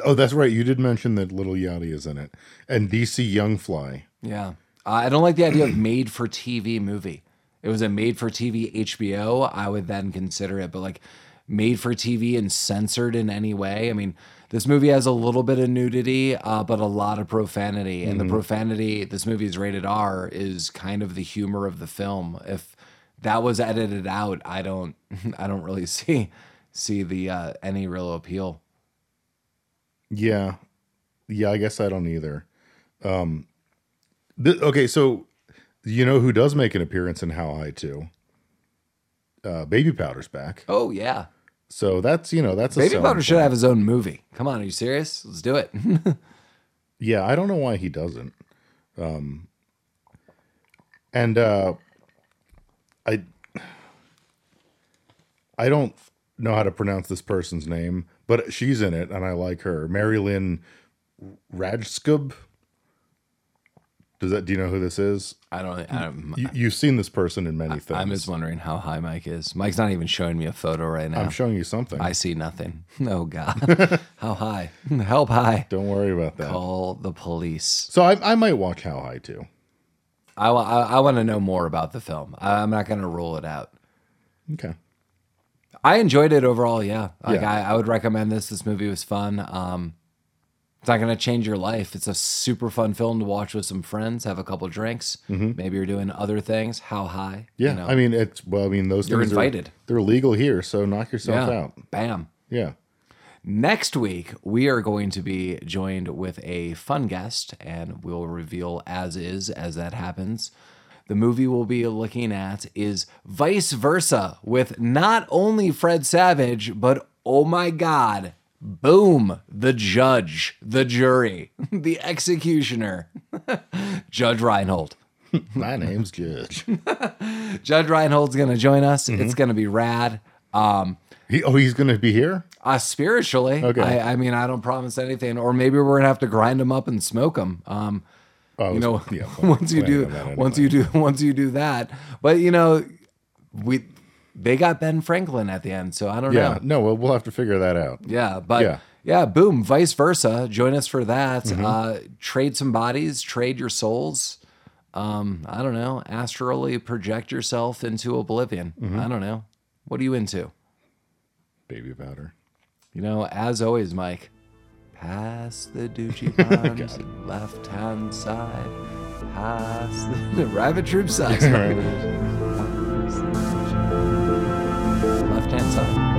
Oh, that's right. You did mention that Lil Yachty is in it. And D C Youngfly. Yeah. Uh, I don't like the idea of made-for-T V movie. It was a made-for-T V H B O. I would then consider it, but like made-for-T V and censored in any way. I mean, this movie has a little bit of nudity, uh, but a lot of profanity. And mm-hmm. the profanity, this movie is rated R, is kind of the humor of the film. If that was edited out, I don't, I don't really see see the uh, any real appeal. Yeah, yeah, I guess I don't either. Um, Okay, so you know who does make an appearance in How High two? Uh, Baby Powder's back. Oh, yeah. So that's, you know, that's a Baby Powder should have his own movie. Come on, are you serious? Let's do it. Yeah, I don't know why he doesn't. Um, and uh, I, I don't know how to pronounce this person's name, but she's in it, and I like her. Marilyn Rajskub. Does that, do you know who this is? I don't. I don't you, you've seen this person in many I, things. I'm just wondering how high Mike is. Mike's not even showing me a photo right now. I'm showing you something. I see nothing. Oh, God. How high? Help high. Don't worry about that. Call the police. So I, I might watch How High, too. I, I, I want to know more about the film. I, I'm not going to rule it out. Okay. I enjoyed it overall, yeah. Like yeah. I, I would recommend this. This movie was fun. Um It's not going to change your life. It's a super fun film to watch with some friends, have a couple drinks. Mm-hmm. Maybe you're doing other things. How high? Yeah. You know? I mean, it's, well, I mean, those you're things invited. Are, they're legal here. So knock yourself yeah. out. Bam. Yeah. Next week, we are going to be joined with a fun guest and we'll reveal as is, as that happens. The movie we'll be looking at is Vice Versa with not only Fred Savage, but oh my God. Boom, the judge, the jury, the executioner, Judge Reinhold. My name's Judge. Judge Reinhold's going to join us. Mm-hmm. It's going to be rad. Um, he, oh, he's going to be here? Uh, spiritually. Okay. I, I mean, I don't promise anything. Or maybe we're going to have to grind him up and smoke him. Um, oh, you know, yeah, once you do, once you do, once you do that. But, you know, we... They got Ben Franklin at the end, so I don't yeah, know. Yeah, no, we'll, we'll have to figure that out. Yeah, but yeah, yeah boom, Vice Versa. Join us for that. Mm-hmm. Uh, trade some bodies, trade your souls. Um, I don't know. Astrally project yourself into oblivion. Mm-hmm. I don't know. What are you into? Baby powder. You know, as always, Mike, pass the Doochie Bombs, left hand side, pass the Rabbit Troop side. Left-hand side.